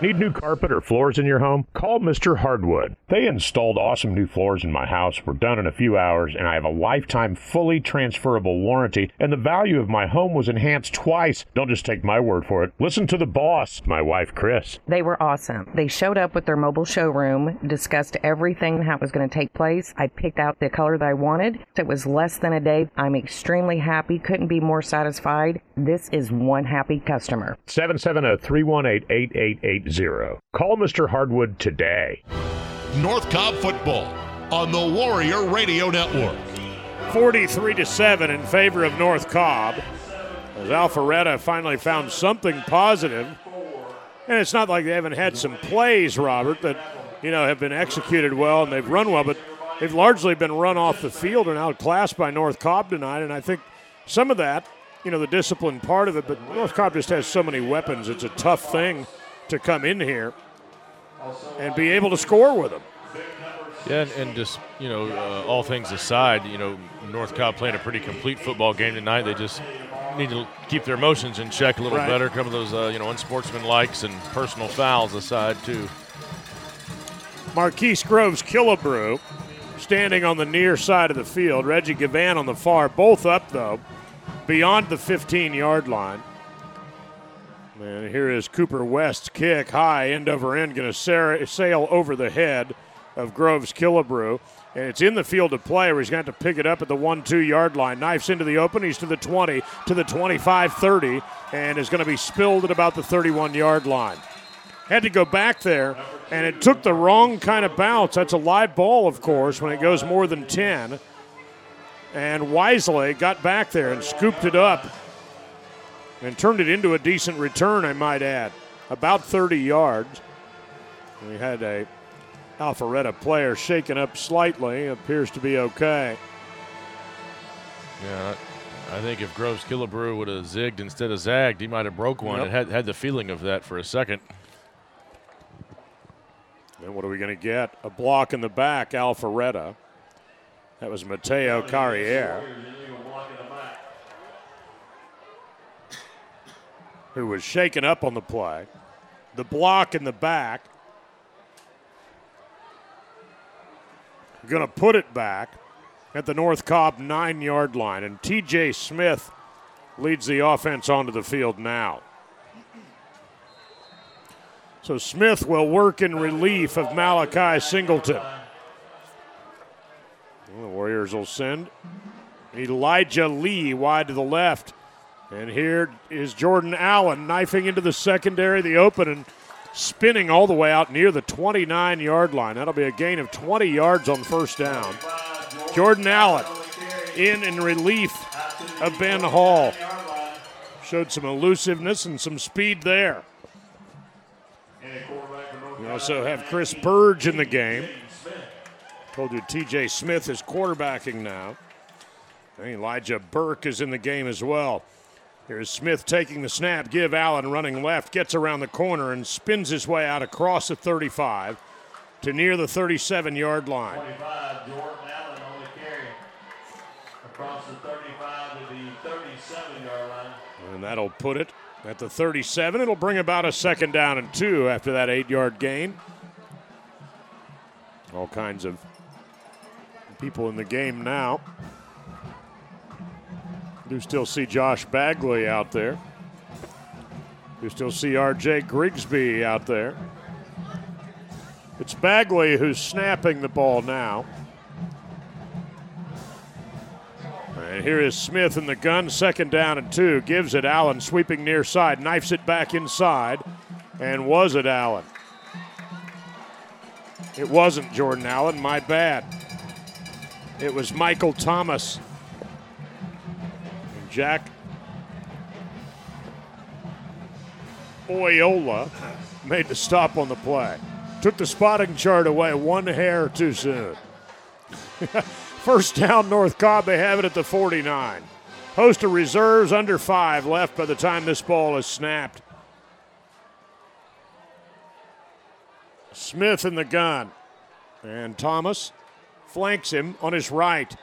Need new carpet or floors in your home? Call Mr. Hardwood. They installed awesome new floors in my house, were done in a few hours, and I have a lifetime fully transferable warranty, and the value of my home was enhanced twice. Don't just take my word for it. Listen to the boss, my wife, Chris. They were awesome. They showed up with their mobile showroom, discussed everything, how it was going to take place. I picked out the color that I wanted. It was less than a day. I'm extremely happy. Couldn't be more satisfied. This is one happy customer. 770-318-8888. Call Mr. Hardwood today. North Cobb Football on the Warrior Radio Network. 43-7 in favor of North Cobb as Alpharetta finally found something positive. And it's not like they haven't had some plays, Robert, that have been executed well and they've run well, but they've largely been run off the field and outclassed by North Cobb tonight. And I think some of that, the discipline part of it, but North Cobb just has so many weapons. It's a tough thing to come in here and be able to score with them. Yeah, and just, all things aside, North Cobb playing a pretty complete football game tonight. They just need to keep their emotions in check a little better. Some of those, unsportsmanlikes and personal fouls aside, too. Marquise Groves Killebrew standing on the near side of the field. Reggie Gavan on the far, both up, though, beyond the 15-yard line. And here is Cooper West's kick, high, end over end, going to sail over the head of Groves Killebrew. And it's in the field of play where he's going to have to pick it up at the 1-2 yard line. Knifes into the open. He's to the 20, to the 25, 30, and is going to be spilled at about the 31 yard line. Had to go back there, and it took the wrong kind of bounce. That's a live ball, of course, when it goes more than 10. And Wisely got back there and scooped it up and turned it into a decent return, I might add. About 30 yards. We had a Alpharetta player shaken up slightly. Appears to be okay. Yeah, I think if Groves Killebrew would have zigged instead of zagged, he might have broke one. Yep. It had the feeling of that for a second. Then what are we going to get? A block in the back, Alpharetta. That was Mateo Carriere, who was shaken up on the play. The block in the back. Going to put it back at the North Cobb 9-yard line. And T.J. Smith leads the offense onto the field now. So Smith will work in relief of Malachi Singleton. Well, the Warriors will send Elijah Lee wide to the left. And here is Jordan Allen knifing into the secondary, the open, and spinning all the way out near the 29-yard line. That'll be a gain of 20 yards on first down. Jordan Allen in relief of Ben Hall. Showed some elusiveness and some speed there. We also have Chris Burge in the game. Told you T.J. Smith is quarterbacking now. And Elijah Burke is in the game as well. Here's Smith taking the snap, give Allen running left, gets around the corner and spins his way out across the 35 to near the 37-yard line. 25, Jordan Allen on the carry across the 35 to the 37-yard line. And that'll put it at the 37. It'll bring about a second down and 2 after that 8-yard gain. All kinds of people in the game now. Do still see Josh Bagley out there. Do still see R.J. Grigsby out there. It's Bagley who's snapping the ball now. And here is Smith in the gun, 2nd down and 2. Gives it Allen, sweeping near side, knifes it back inside, and was it Allen? It wasn't Jordan Allen, my bad. It was Michael Thomas. And Jack Oyola made the stop on the play. Took the spotting chart away one hair too soon. First down, North Cobb. They have it at the 49. Host of reserves, under 5 left by the time this ball is snapped. Smith in the gun. And Thomas flanks him on his right.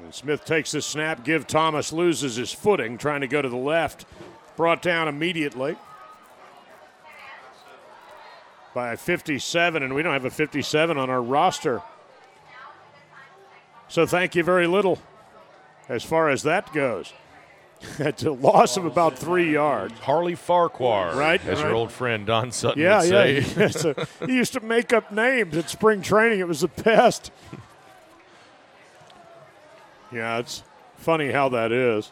And Smith takes the snap. Give Thomas loses his footing, trying to go to the left. Brought down immediately by 57, and we don't have a 57 on our roster. So thank you very little as far as that goes. It's a loss of about 3 yards. Harley Farquhar, right? As your old friend Don Sutton would say. Yeah. So he used to make up names at spring training. It was the best. Yeah, it's funny how that is.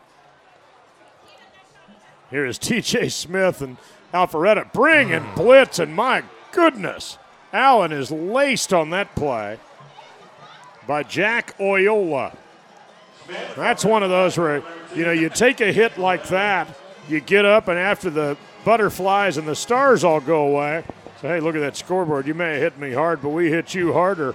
Here is T.J. Smith and Alpharetta. Bring and blitz, and my goodness, Allen is laced on that play by Jack Oyola. That's one of those where, you know, you take a hit like that, you get up, and after the butterflies and the stars all go away, say, hey, look at that scoreboard. You may have hit me hard, but we hit you harder.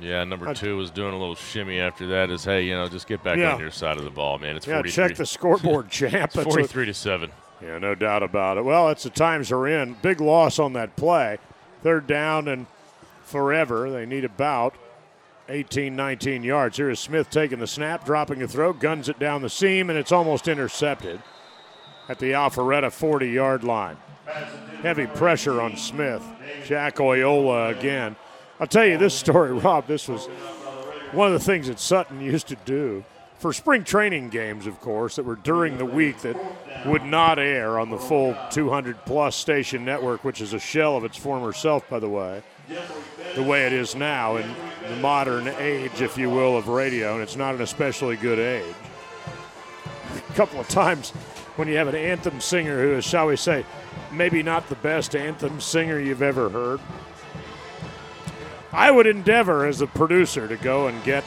Yeah, number 2 was doing a little shimmy after that. Is, hey, you know, just get back on your side of the ball, man. It's 43. Check the scoreboard, champ. 43-7. Yeah, no doubt about it. Well, that's the times they're in. Big loss on that play. 3rd down and forever. They need about 18, 19 yards. Here is Smith taking the snap, dropping a throw, guns it down the seam, and it's almost intercepted at the Alpharetta 40-yard line. Heavy pressure on Smith. Jack Oyola again. I'll tell you this story, Rob. This was one of the things that Sutton used to do for spring training games, of course, that were during the week that would not air on the full 200-plus station network, which is a shell of its former self, by the way it is now in the modern age, if you will, of radio, and it's not an especially good age. A couple of times when you have an anthem singer who is, shall we say, maybe not the best anthem singer you've ever heard, I would endeavor as a producer to go and get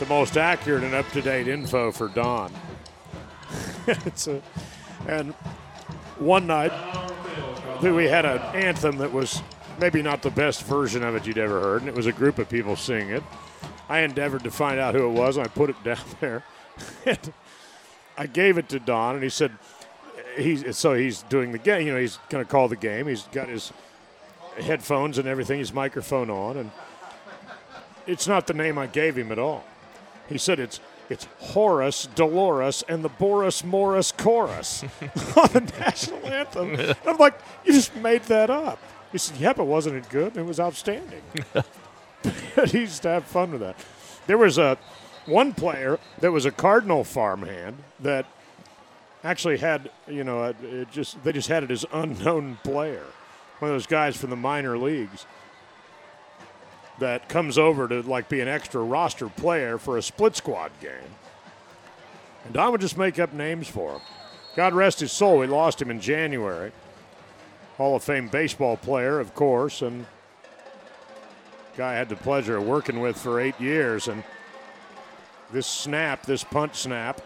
the most accurate and up-to-date info for Don. And one night, we had an anthem that was maybe not the best version of it you'd ever heard, and it was a group of people singing it. I endeavored to find out who it was, and I put it down there. I gave it to Don, and he said, he's doing the game. You know, he's going to call the game. He's got his headphones and everything, his microphone on, and it's not the name I gave him at all. He said it's Horace, Dolores, and the Boris Morris Chorus on the national anthem. And I'm like, you just made that up. He said, yeah, but wasn't it good? It was outstanding. He used to have fun with that. There was one player that was a Cardinal farmhand that actually had, you know, they just had it as unknown player. One of those guys from the minor leagues that comes over to, like, be an extra roster player for a split squad game. And Don would just make up names for him. God rest his soul, we lost him in January. Hall of Fame baseball player, of course, and guy I had the pleasure of working with for 8 years. And this punt snap,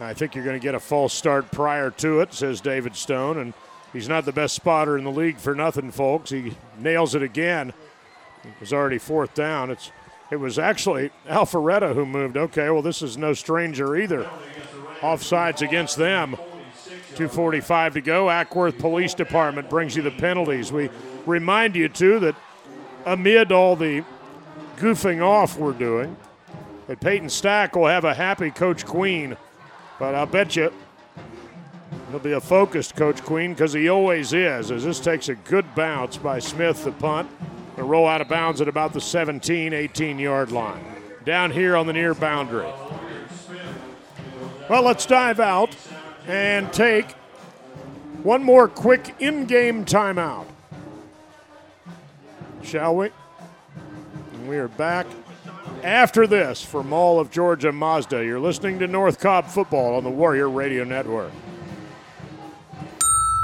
I think you're going to get a false start prior to it, says David Stone. And he's not the best spotter in the league for nothing, folks. He nails it again. It was already 4th down. It was actually Alpharetta who moved. Okay, well, this is no stranger either. Offsides against them. 2:45 to go. Ackworth Police Department brings you the penalties. We remind you, too, that amid all the goofing off we're doing, that Peyton Stack will have a happy Coach Queen. But I'll bet you he'll be a focused Coach Queen, because he always is, as this takes a good bounce by Smith, the punt. They'll roll out of bounds at about the 17, 18-yard line. Down here on the near boundary. Well, let's dive out and take one more quick in-game timeout. Shall we? And we are back after this for Mall of Georgia Mazda. You're listening to North Cobb Football on the Warrior Radio Network.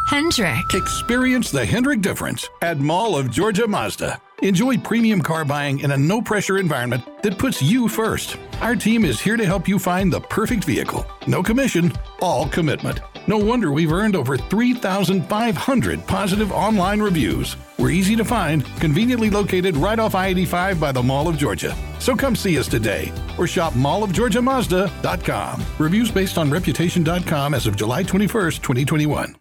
Hendrick. Experience the Hendrick difference at Mall of Georgia Mazda. Enjoy premium car buying in a no-pressure environment that puts you first. Our team is here to help you find the perfect vehicle. No commission, all commitment. No wonder we've earned over 3,500 positive online reviews. We're easy to find, conveniently located right off I-85 by the Mall of Georgia. So come see us today or shop mallofgeorgiamazda.com. Reviews based on reputation.com as of July 21st, 2021.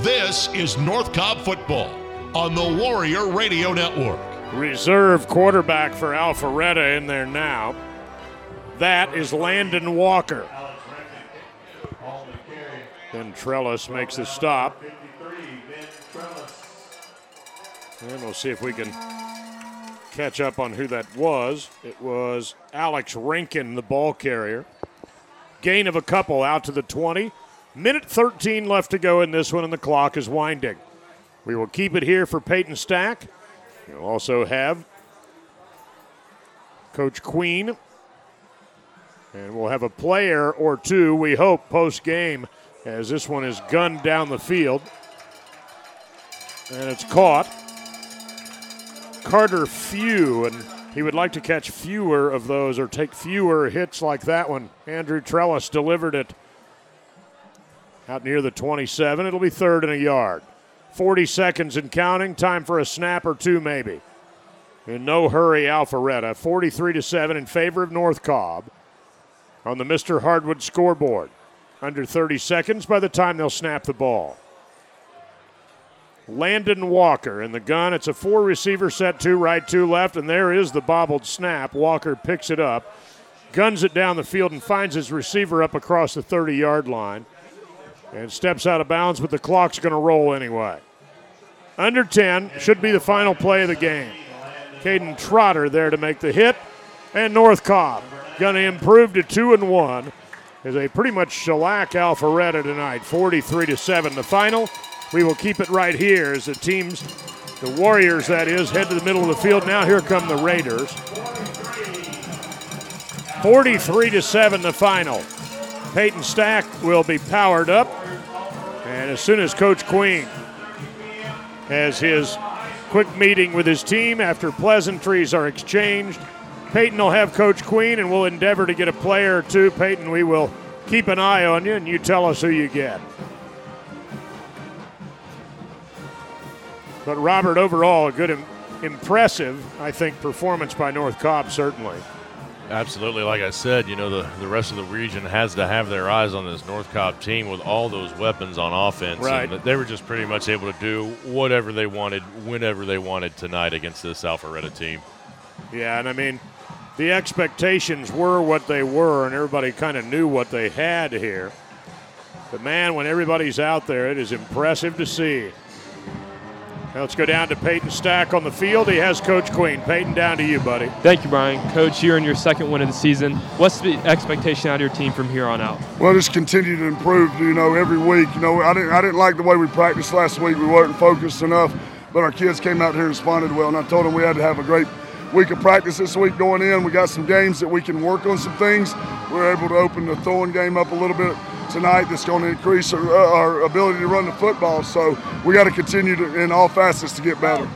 This is North Cobb Football on the Warrior Radio Network. Reserve quarterback for Alpharetta in there now. That is Landon Walker. Then Trellis makes the stop. And we'll see if we can catch up on who that was. It was Alex Rankin, the ball carrier. Gain of a couple out to the 20. Minute 13 left to go in this one, and the clock is winding. We will keep it here for Peyton Stack. You'll also have Coach Queen. And we'll have a player or two, we hope, post-game, as this one is gunned down the field. And it's caught. Carter Few, and he would like to catch fewer of those or take fewer hits like that one. Andrew Trellis delivered it out near the 27. It'll be third and a yard. 40 seconds and counting. Time for a snap or two maybe. In no hurry, Alpharetta. 43-7 in favor of North Cobb on the Mr. Hardwood scoreboard. Under 30 seconds by the time they'll snap the ball. Landon Walker in the gun. It's a four-receiver set, two right, two left, and there is the bobbled snap. Walker picks it up, guns it down the field, and finds his receiver up across the 30-yard line and steps out of bounds, but the clock's going to roll anyway. Under 10 should be the final play of the game. Caden Trotter there to make the hit, and North Cobb going to improve to 2-1. Is a pretty much shellac Alpharetta tonight, 43-7 the final. We will keep it right here as the teams, the Warriors that is, head to the middle of the field. Now here come the Raiders. 43-7 the final. Peyton Stack will be powered up. And as soon as Coach Queen has his quick meeting with his team after pleasantries are exchanged, Peyton will have Coach Queen, and we'll endeavor to get a player or two. Peyton, we will keep an eye on you, and you tell us who you get. But Robert, overall, a good, impressive, I think, performance by North Cobb, certainly. Absolutely. Like I said, you know, the rest of the region has to have their eyes on this North Cobb team with all those weapons on offense. Right. And they were just pretty much able to do whatever they wanted, whenever they wanted tonight against this Alpharetta team. Yeah, and I mean, the expectations were what they were, and everybody kind of knew what they had here. But, man, when everybody's out there, it is impressive to see. Now let's go down to Peyton Stack on the field. He has Coach Queen. Peyton, down to you, buddy. Thank you, Brian. Coach, you're in your second win of the season. What's the expectation out of your team from here on out? Well, just continue to improve, you know, every week. You know, I didn't like the way we practiced last week. We weren't focused enough, but our kids came out here and responded well, and I told them we had to have a great week of practice this week going in. We got some games that we can work on some things. We're able to open the throwing game up a little bit tonight. That's going to increase our ability to run the football. So we got to continue to, in all facets, to get better.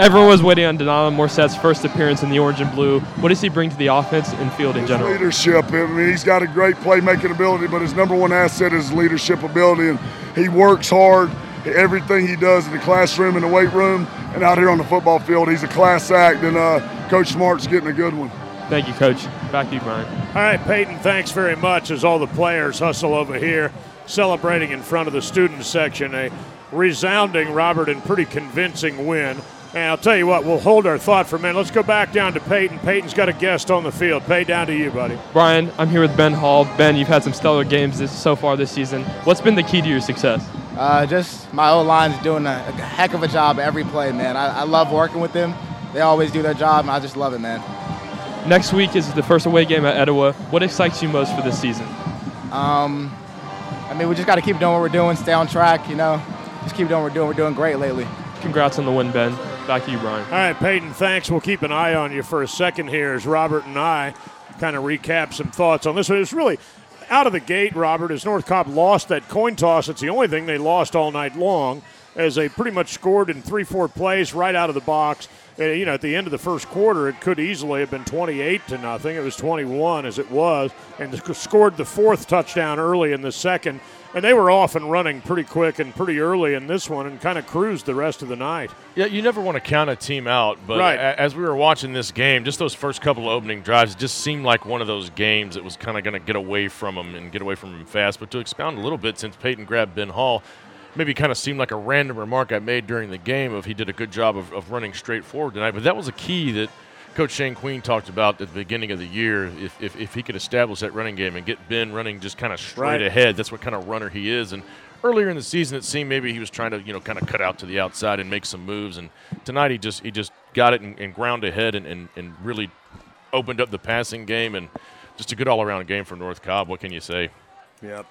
Everyone was waiting on Donovan Morsett's first appearance in the orange and blue. What does he bring to the offense and field in general? His leadership. I mean, he's got a great playmaking ability, but his number one asset is leadership ability, and he works hard. Everything he does in the classroom, in the weight room, and out here on the football field, he's a class act, and Coach Smart's getting a good one. Thank you, Coach. Back to you, Brian. All right, Peyton, thanks very much as all the players hustle over here, celebrating in front of the student section. A resounding, Robert, and pretty convincing win. And I'll tell you what, we'll hold our thought for a minute. Let's go back down to Peyton. Peyton's got a guest on the field. Pay down to you, buddy. Brian, I'm here with Ben Hall. Ben, you've had some stellar games so far this season. What's been the key to your success? Just my O-line's doing a heck of a job every play, man. I love working with them. They always do their job, and I just love it, man. Next week is the first away game at Etowah. What excites you most for this season? I mean, we just got to keep doing what we're doing, stay on track, you know. Just keep doing what we're doing. We're doing great lately. Congrats on the win, Ben. Back to you, Brian. All right, Peyton, thanks. We'll keep an eye on you for a second here as Robert and I kind of recap some thoughts on this one. It's really out of the gate, Robert, as North Cobb lost that coin toss. It's the only thing they lost all night long, as they pretty much scored in 3-4 plays right out of the box. You know, at the end of the first quarter, it could easily have been 28-0. It was 21 as it was, and scored the fourth touchdown early in the second. And they were off and running pretty quick and pretty early in this one and kind of cruised the rest of the night. Yeah, you never want to count a team out, but right. As we were watching this game, just those first couple of opening drives, it just seemed like one of those games that was kind of going to get away from them and get away from them fast. But to expound a little bit, since Peyton grabbed Ben Hall, maybe kind of seemed like a random remark I made during the game of he did a good job of running straight forward tonight. But that was a key that Coach Shane Queen talked about at the beginning of the year. If he could establish that running game and get Ben running just kind of straight ahead, that's what kind of runner he is. And earlier in the season, it seemed maybe he was trying to, you know, kind of cut out to the outside and make some moves. And tonight he just got it and ground ahead and really opened up the passing game. And just a good all-around game for North Cobb. What can you say? Yep.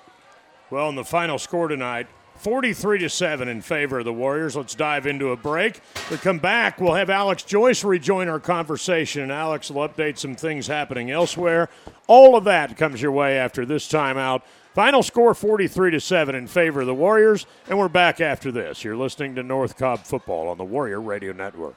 Well, in the final score tonight, 43-7 in favor of the Warriors. Let's dive into a break. We come back, we'll have Alex Joyce rejoin our conversation, and Alex will update some things happening elsewhere. All of that comes your way after this timeout. Final score 43-7 in favor of the Warriors, and we're back after this. You're listening to North Cobb Football on the Warrior Radio Network.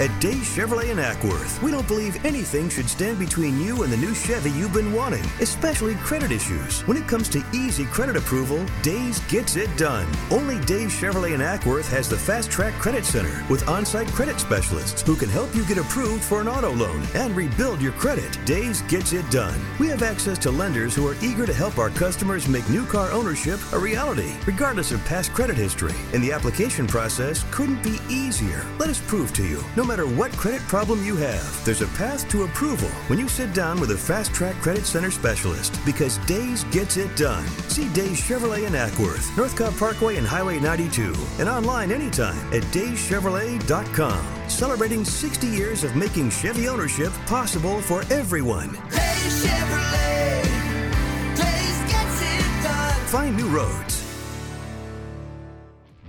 At Dave Chevrolet in Ackworth, we don't believe anything should stand between you and the new Chevy you've been wanting, especially credit issues. When it comes to easy credit approval, Dave's gets it done. Only Dave Chevrolet in Ackworth has the Fast Track Credit Center with on-site credit specialists who can help you get approved for an auto loan and rebuild your credit. Dave's gets it done. We have access to lenders who are eager to help our customers make new car ownership a reality, regardless of past credit history. And the application process couldn't be easier. Let us prove to you, no matter what credit problem you have, there's a path to approval when you sit down with a Fast Track Credit Center specialist, because Days gets it done. See Days Chevrolet in Ackworth, North Cobb Parkway and Highway 92, and online anytime at DaysChevrolet.com. Celebrating 60 years of making Chevy ownership possible for everyone. Days Chevrolet, Days gets it done. Find new roads.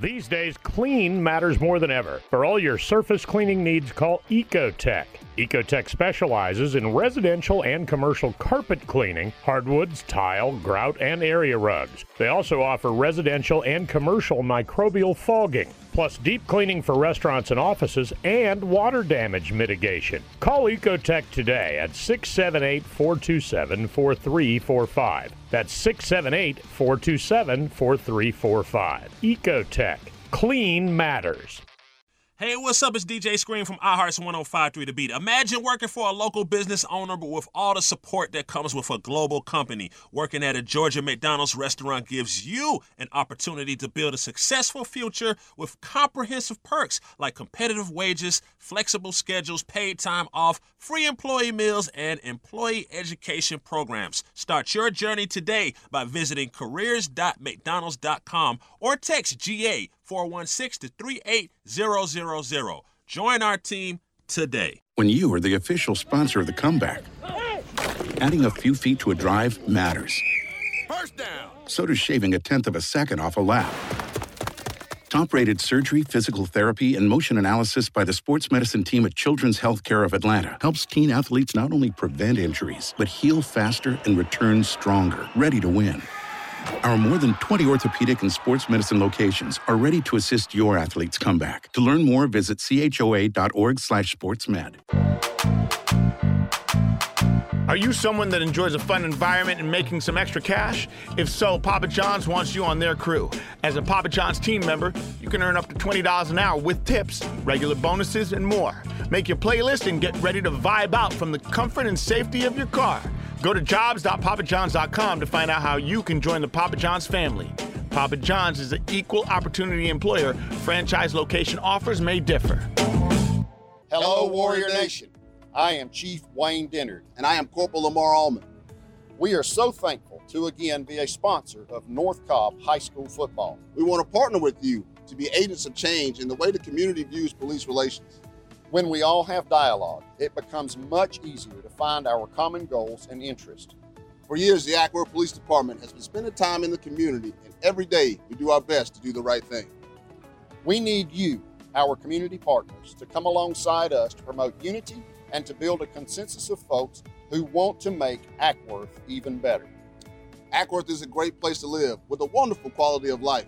These days, clean matters more than ever. For all your surface cleaning needs, call Ecotech. Ecotech specializes in residential and commercial carpet cleaning, hardwoods, tile, grout, and area rugs. They also offer residential and commercial microbial fogging, plus deep cleaning for restaurants and offices, and water damage mitigation. Call Ecotech today at 678-427-4345. That's 678-427-4345. Ecotech. Clean matters. Hey, what's up? It's DJ Scream from iHeart's 105.3 The Beat. Imagine working for a local business owner, but with all the support that comes with a global company. Working at a Georgia McDonald's restaurant gives you an opportunity to build a successful future with comprehensive perks like competitive wages, flexible schedules, paid time off, free employee meals, and employee education programs. Start your journey today by visiting careers.mcdonalds.com or text GA 416-38000. Join our team today. When you are the official sponsor of the comeback, adding a few feet to a drive matters. First down. So does shaving 1/10 of a second off a lap. Top-rated surgery, physical therapy, and motion analysis by the sports medicine team at Children's Healthcare of Atlanta helps teen athletes not only prevent injuries, but heal faster and return stronger, ready to win. Our more than 20 orthopedic and sports medicine locations are ready to assist your athlete's comeback. To learn more, visit choa.org/sportsmed. Are you someone that enjoys a fun environment and making some extra cash? If so, Papa John's wants you on their crew. As a Papa John's team member, you can earn up to $20 an hour with tips, regular bonuses, and more. Make your playlist and get ready to vibe out from the comfort and safety of your car. Go to jobs.papajohns.com to find out how you can join the Papa John's family. Papa John's is an equal opportunity employer. Franchise location offers may differ. Hello, Warrior Nation. I am Chief Wayne Dennard, and I am Corporal Lamar Allman. We are so thankful to again be a sponsor of North Cobb High School football. We want to partner with you to be agents of change in the way the community views police relations. When we all have dialogue, it becomes much easier to find our common goals and interests. For years, the Ackworth Police Department has been spending time in the community, and every day we do our best to do the right thing. We need you, our community partners, to come alongside us to promote unity and to build a consensus of folks who want to make Ackworth even better. Ackworth is a great place to live with a wonderful quality of life.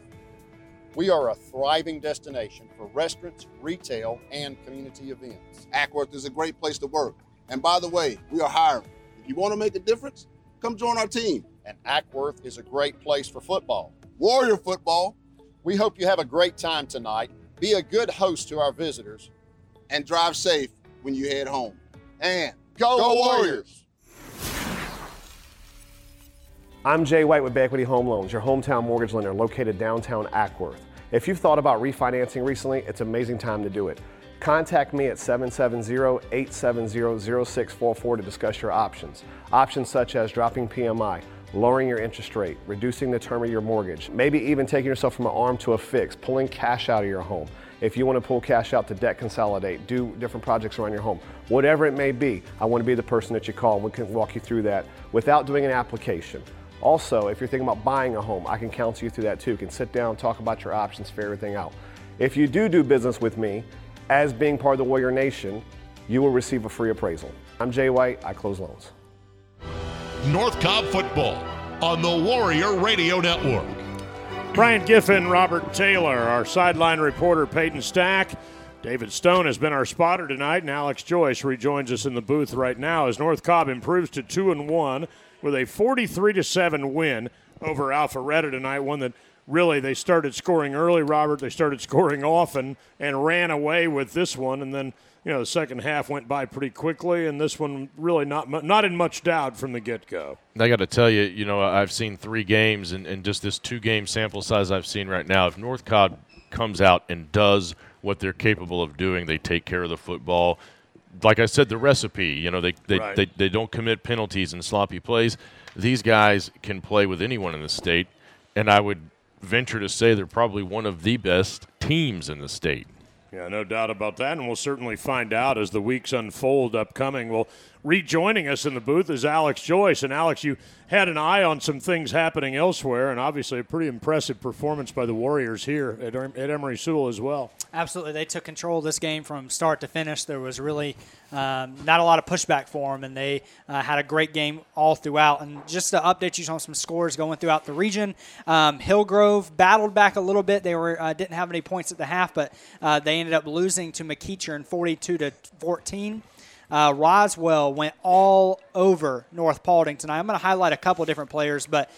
We are a thriving destination for restaurants, retail, and community events. Ackworth is a great place to work. And by the way, we are hiring. If you want to make a difference, come join our team. And Ackworth is a great place for football. Warrior football. We hope you have a great time tonight. Be a good host to our visitors. And drive safe when you head home. And go Warriors! I'm Jay White with Bay Equity Home Loans, your hometown mortgage lender located downtown Ackworth. If you've thought about refinancing recently, it's an amazing time to do it. Contact me at 770-870-0644 to discuss your options. Options such as dropping PMI, lowering your interest rate, reducing the term of your mortgage, maybe even taking yourself from an ARM to a fix, pulling cash out of your home. If you want to pull cash out to debt consolidate, do different projects around your home, whatever it may be, I want to be the person that you call and we can walk you through that without doing an application. Also, if you're thinking about buying a home, I can counsel you through that too. You can sit down, talk about your options, figure everything out. If you do business with me, as being part of the Warrior Nation, you will receive a free appraisal. I'm Jay White, I close loans. North Cobb football on the Warrior Radio Network. Brian Giffen, Robert Taylor, our sideline reporter Peyton Stack. David Stone has been our spotter tonight, and Alex Joyce rejoins us in the booth right now as North Cobb improves to 2-1 with a 43-7 win over Alpharetta tonight, one that really they started scoring early, Robert. They started scoring often and ran away with this one, and then the second half went by pretty quickly, and this one really not in much doubt from the get-go. I got to tell you, I've seen three games, and just this two-game sample size I've seen right now, if North Cobb comes out and does what they're capable of doing, they take care of the football. Like I said, the recipe, right. they don't commit penalties and sloppy plays. These guys can play with anyone in the state, and I would venture to say they're probably one of the best teams in the state. Yeah, no doubt about that, and we'll certainly find out as the weeks unfold upcoming. Well, rejoining us in the booth is Alex Joyce. And, Alex, you had an eye on some things happening elsewhere, and obviously a pretty impressive performance by the Warriors here at Emory Sewell as well. Absolutely. They took control of this game from start to finish. There was really not a lot of pushback for them, and they had a great game all throughout. And just to update you on some scores going throughout the region, Hillgrove battled back a little bit. They didn't have any points at the half, but they ended up losing to McEachern 42-14. Roswell went all over North Paulding tonight. I'm going to highlight a couple of different players, but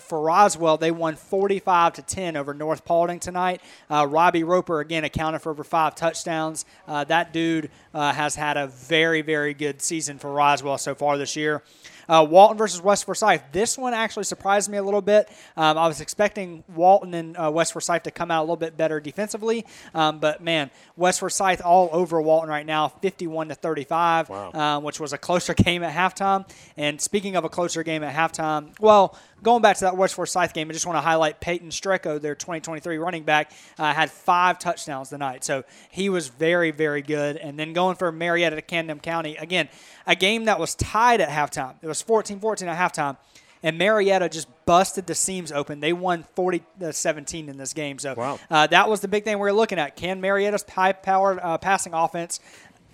for Roswell, they won 45-10 over North Paulding tonight. Robbie Roper, again, accounted for over 5 touchdowns. That dude has had a very, very good season for Roswell so far this year. Walton versus West Forsyth. This one actually surprised me a little bit. I was expecting Walton and West Forsyth to come out a little bit better defensively, but man, West Forsyth all over Walton right now, 51-35, wow. Which was a closer game at halftime. And speaking of a closer game at halftime, well, going back to that West Forsyth game, I just want to highlight Peyton Strecko, their 2023 running back, had 5 touchdowns tonight. So he was very, very good. And then going for Marietta to Camden County, again, a game that was tied at halftime. It was 14-14 at halftime. And Marietta just busted the seams open. They won 40-17 in this game. So wow. That was the big thing we were looking at. Can Marietta's high-powered passing offense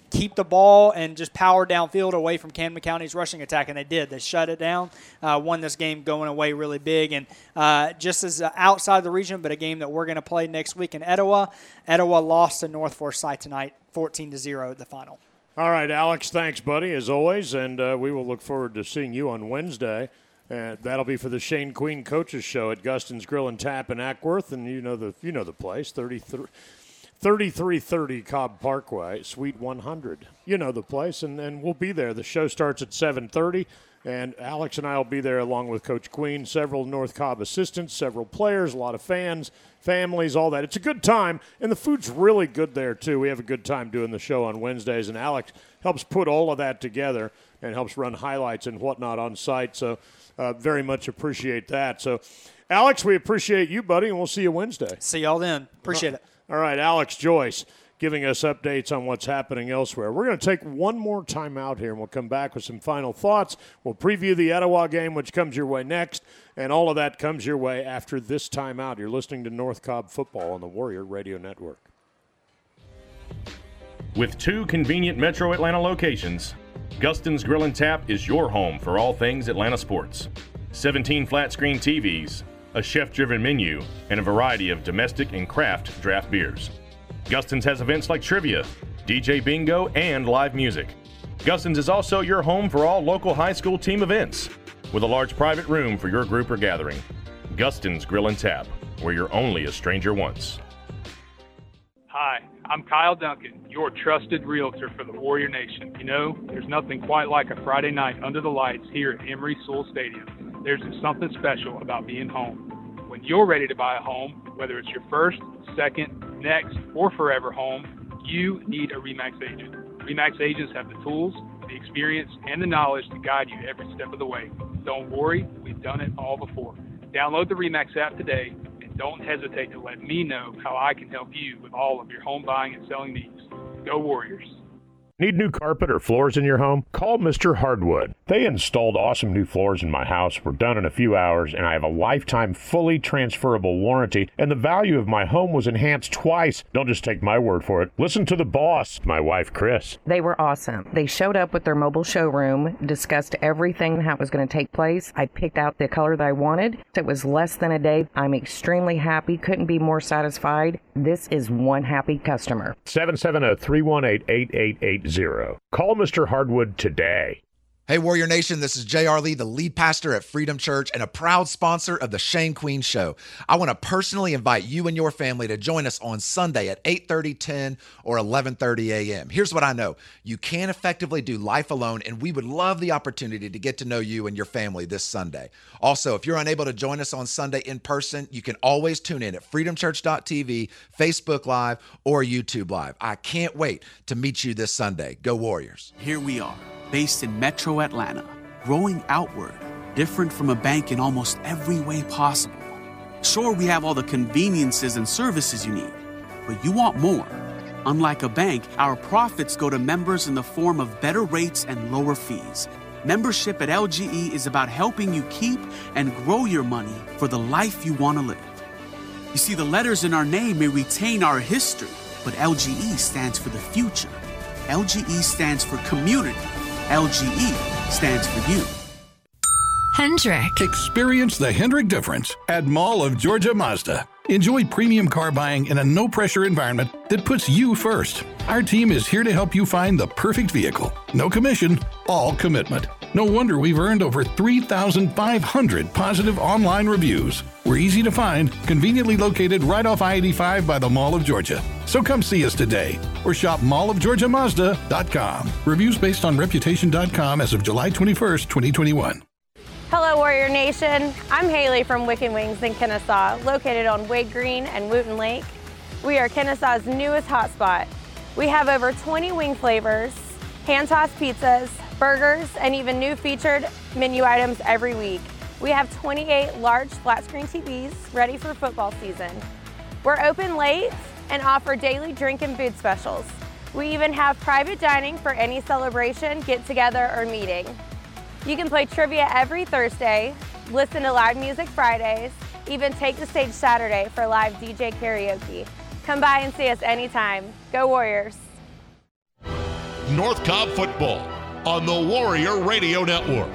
keep the ball and just power downfield away from Camden County's rushing attack, and they did. They shut it down, won this game going away really big, and just as outside the region, but a game that we're going to play next week in Etowah. Etowah lost to North Forsyth tonight, 14-0 at the final. All right, Alex, thanks, buddy, as always, and we will look forward to seeing you on Wednesday. That'll be for the Shane Queen Coaches Show at Guston's Grill and Tap in Ackworth, and you know the place, 3330 Cobb Parkway, Suite 100. You know the place, and we'll be there. The show starts at 7:30, and Alex and I will be there along with Coach Queen, several North Cobb assistants, several players, a lot of fans, families, all that. It's a good time, and the food's really good there, too. We have a good time doing the show on Wednesdays, and Alex helps put all of that together and helps run highlights and whatnot on site, so very much appreciate that. So, Alex, we appreciate you, buddy, and we'll see you Wednesday. See y'all then. Appreciate it. All right, Alex Joyce, giving us updates on what's happening elsewhere. We're going to take one more time out here, and we'll come back with some final thoughts. We'll preview the Etowah game, which comes your way next, and all of that comes your way after this time out. You're listening to North Cobb Football on the Warrior Radio Network. With two convenient Metro Atlanta locations, Gustin's Grill and Tap is your home for all things Atlanta sports. 17 flat-screen TVs, a chef-driven menu, and a variety of domestic and craft draft beers. Gustin's has events like trivia, DJ bingo, and live music. Gustin's is also your home for all local high school team events, with a large private room for your group or gathering. Gustin's Grill and Tap, where you're only a stranger once. Hi, I'm Kyle Duncan, your trusted realtor for the Warrior Nation. You know, there's nothing quite like a Friday night under the lights here at Emory Sewell Stadium. There's something special about being home. When you're ready to buy a home, whether it's your first, second, next, or forever home, you need a RE/MAX agent. RE/MAX agents have the tools, the experience, and the knowledge to guide you every step of the way. Don't worry, we've done it all before. Download the RE/MAX app today and don't hesitate to let me know how I can help you with all of your home buying and selling needs. Go Warriors! Need new carpet or floors in your home? Call Mr. Hardwood. They installed awesome new floors in my house, were done in a few hours, and I have a lifetime fully transferable warranty, and the value of my home was enhanced twice. Don't just take my word for it. Listen to the boss, my wife, Chris. They were awesome. They showed up with their mobile showroom, discussed everything, how it was going to take place. I picked out the color that I wanted. It was less than a day. I'm extremely happy. Couldn't be more satisfied. This is one happy customer. 770-318-8888. Call Mr. Hardwood today. Hey, Warrior Nation, this is J.R. Lee, the lead pastor at Freedom Church and a proud sponsor of the Shane Queen Show. I want to personally invite you and your family to join us on Sunday at 8:30, 10, or 11:30 a.m. Here's what I know. You can't effectively do life alone, and we would love the opportunity to get to know you and your family this Sunday. Also, if you're unable to join us on Sunday in person, you can always tune in at freedomchurch.tv, Facebook Live, or YouTube Live. I can't wait to meet you this Sunday. Go Warriors. Here we are. Based in Metro Atlanta, growing outward, different from a bank in almost every way possible. Sure, we have all the conveniences and services you need, but you want more. Unlike a bank, our profits go to members in the form of better rates and lower fees. Membership at LGE is about helping you keep and grow your money for the life you want to live. You see, the letters in our name may retain our history, but LGE stands for the future. LGE stands for community. LGE stands for you. Hendrick. Experience the Hendrick difference at Mall of Georgia Mazda. Enjoy premium car buying in a no-pressure environment that puts you first. Our team is here to help you find the perfect vehicle. No commission, all commitment. No wonder we've earned over 3,500 positive online reviews. We're easy to find, conveniently located right off I-85 by the Mall of Georgia. So come see us today or shop mallofgeorgiamazda.com. Reviews based on reputation.com as of July 21st, 2021. Hello, Warrior Nation. I'm Haley from Wicked Wings in Kennesaw, located on Wade Green and Wooten Lake. We are Kennesaw's newest hotspot. We have over 20 wing flavors, hand-tossed pizzas, burgers, and even new featured menu items every week. We have 28 large flat-screen TVs ready for football season. We're open late and offer daily drink and food specials. We even have private dining for any celebration, get-together, or meeting. You can play trivia every Thursday, listen to live music Fridays, even take the stage Saturday for live DJ karaoke. Come by and see us anytime. Go Warriors! North Cobb Football on the Warrior Radio Network.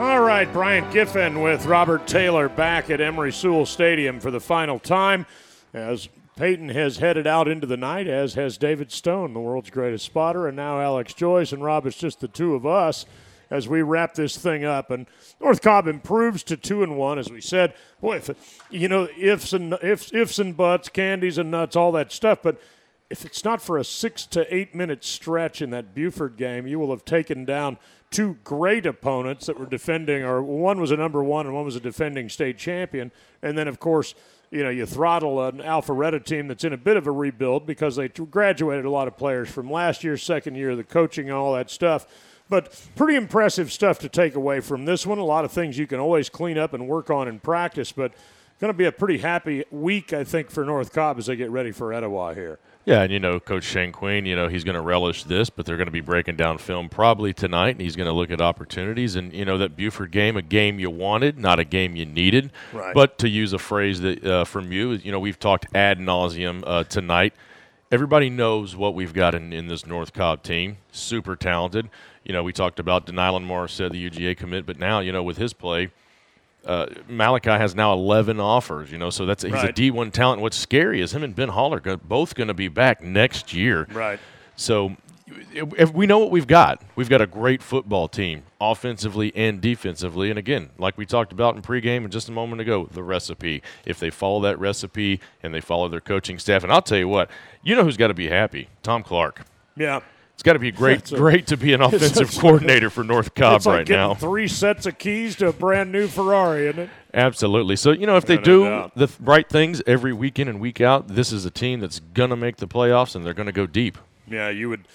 All right, Brian Giffen with Robert Taylor back at Emory Sewell Stadium for the final time, as Peyton has headed out into the night, as has David Stone, the world's greatest spotter, and now Alex Joyce. And Rob, it's just the two of us as we wrap this thing up. And North Cobb improves to 2-1, as we said. Boy, ifs and buts, candies and nuts, all that stuff. But if it's not for a 6 to 8 minute stretch in that Buford game, you will have taken down two great opponents that were defending, or one was a number one and one was a defending state champion. And then, of course, you know, you throttle an Alpharetta team that's in a bit of a rebuild because they graduated a lot of players from last year's second year, the coaching and all that stuff. But pretty impressive stuff to take away from this one. A lot of things you can always clean up and work on in practice, but going to be a pretty happy week, I think, for North Cobb as they get ready for Etowah here. Yeah, and, you know, Coach Shane Queen, you know, he's going to relish this, but they're going to be breaking down film probably tonight, and he's going to look at opportunities. And, you know, that Buford game, a game you wanted, not a game you needed. Right. But to use a phrase that from you, you know, we've talked ad nauseum tonight. Everybody knows what we've got in this North Cobb team, super talented. You know, we talked about Denylon Morris, said the UGA commit, but now, you know, with his play, Malachi has now 11 offers, you know, so that's right. He's a D1 talent. What's scary is him and Ben Hall are both going to be back next year. Right. So if we know what we've got. We've got a great football team, offensively and defensively. And, again, like we talked about in pregame and just a moment ago, the recipe. If they follow that recipe and they follow their coaching staff, and I'll tell you what, you know who's got to be happy? Tom Clark. Yeah. It's got to be great to be an offensive coordinator for North Cobb it's like right now. Three sets of keys to a brand new Ferrari, isn't it? Absolutely. So, you know, if they do the right things every week in and week out, this is a team that's going to make the playoffs and they're going to go deep. Yeah, you would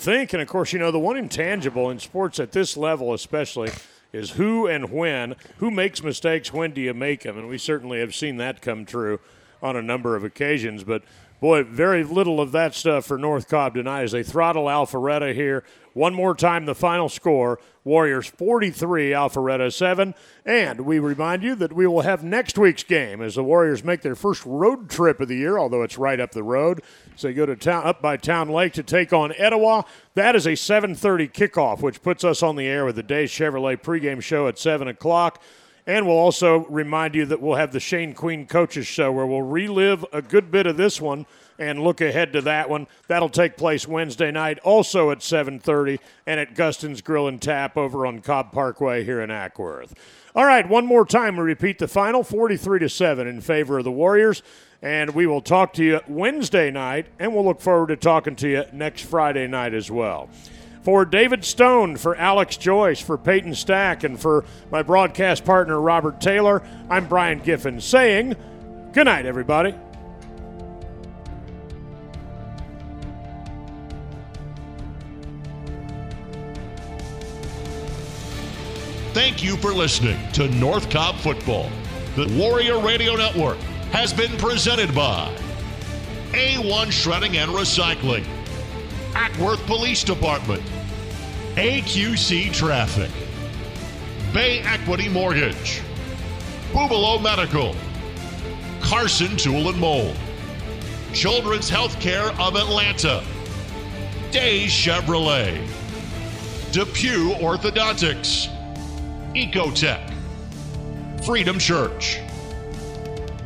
think. And, of course, you know, the one intangible in sports at this level especially is who and when. Who makes mistakes? When do you make them? And we certainly have seen that come true on a number of occasions. But, boy, very little of that stuff for North Cobb tonight as they throttle Alpharetta here. One more time, the final score, Warriors 43, Alpharetta 7. And we remind you that we will have next week's game as the Warriors make their first road trip of the year, although it's right up the road. So they go to town, up by Town Lake to take on Etowah. That is a 7:30 kickoff, which puts us on the air with the Day's Chevrolet pregame show at 7 o'clock. And we'll also remind you that we'll have the Shane Queen Coaches Show where we'll relive a good bit of this one and look ahead to that one. That'll take place Wednesday night, also at 7:30, and at Gustin's Grill and Tap over on Cobb Parkway here in Ackworth. All right, one more time we repeat the final, 43-7 in favor of the Warriors. And we will talk to you Wednesday night, and we'll look forward to talking to you next Friday night as well. For David Stone, for Alex Joyce, for Peyton Stack, and for my broadcast partner, Robert Taylor, I'm Brian Giffen saying good night, everybody. Thank you for listening to North Cobb Football. The Warrior Radio Network has been presented by A1 Shredding and Recycling, Ackworth Police Department, AQC Traffic, Bay Equity Mortgage, Bubalo Medical, Carson Tool and Mold, Children's Healthcare of Atlanta, Days Chevrolet, Depew Orthodontics, Ecotech, Freedom Church,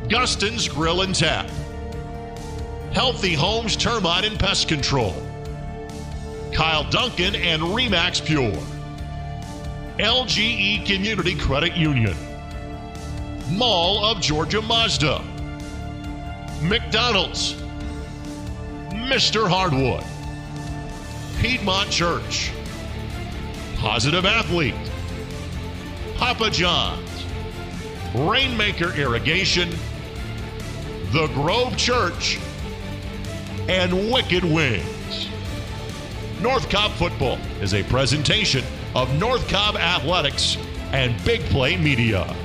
Gustin's Grill and Tap, Healthy Homes Termite and Pest Control, Kyle Duncan and Remax Pure, LGE Community Credit Union, Mall of Georgia Mazda, McDonald's, Mr. Hardwood, Piedmont Church, Positive Athlete, Papa John's, Rainmaker Irrigation, The Grove Church, and Wicked Wings. North Cobb Football is a presentation of North Cobb Athletics and Big Play Media.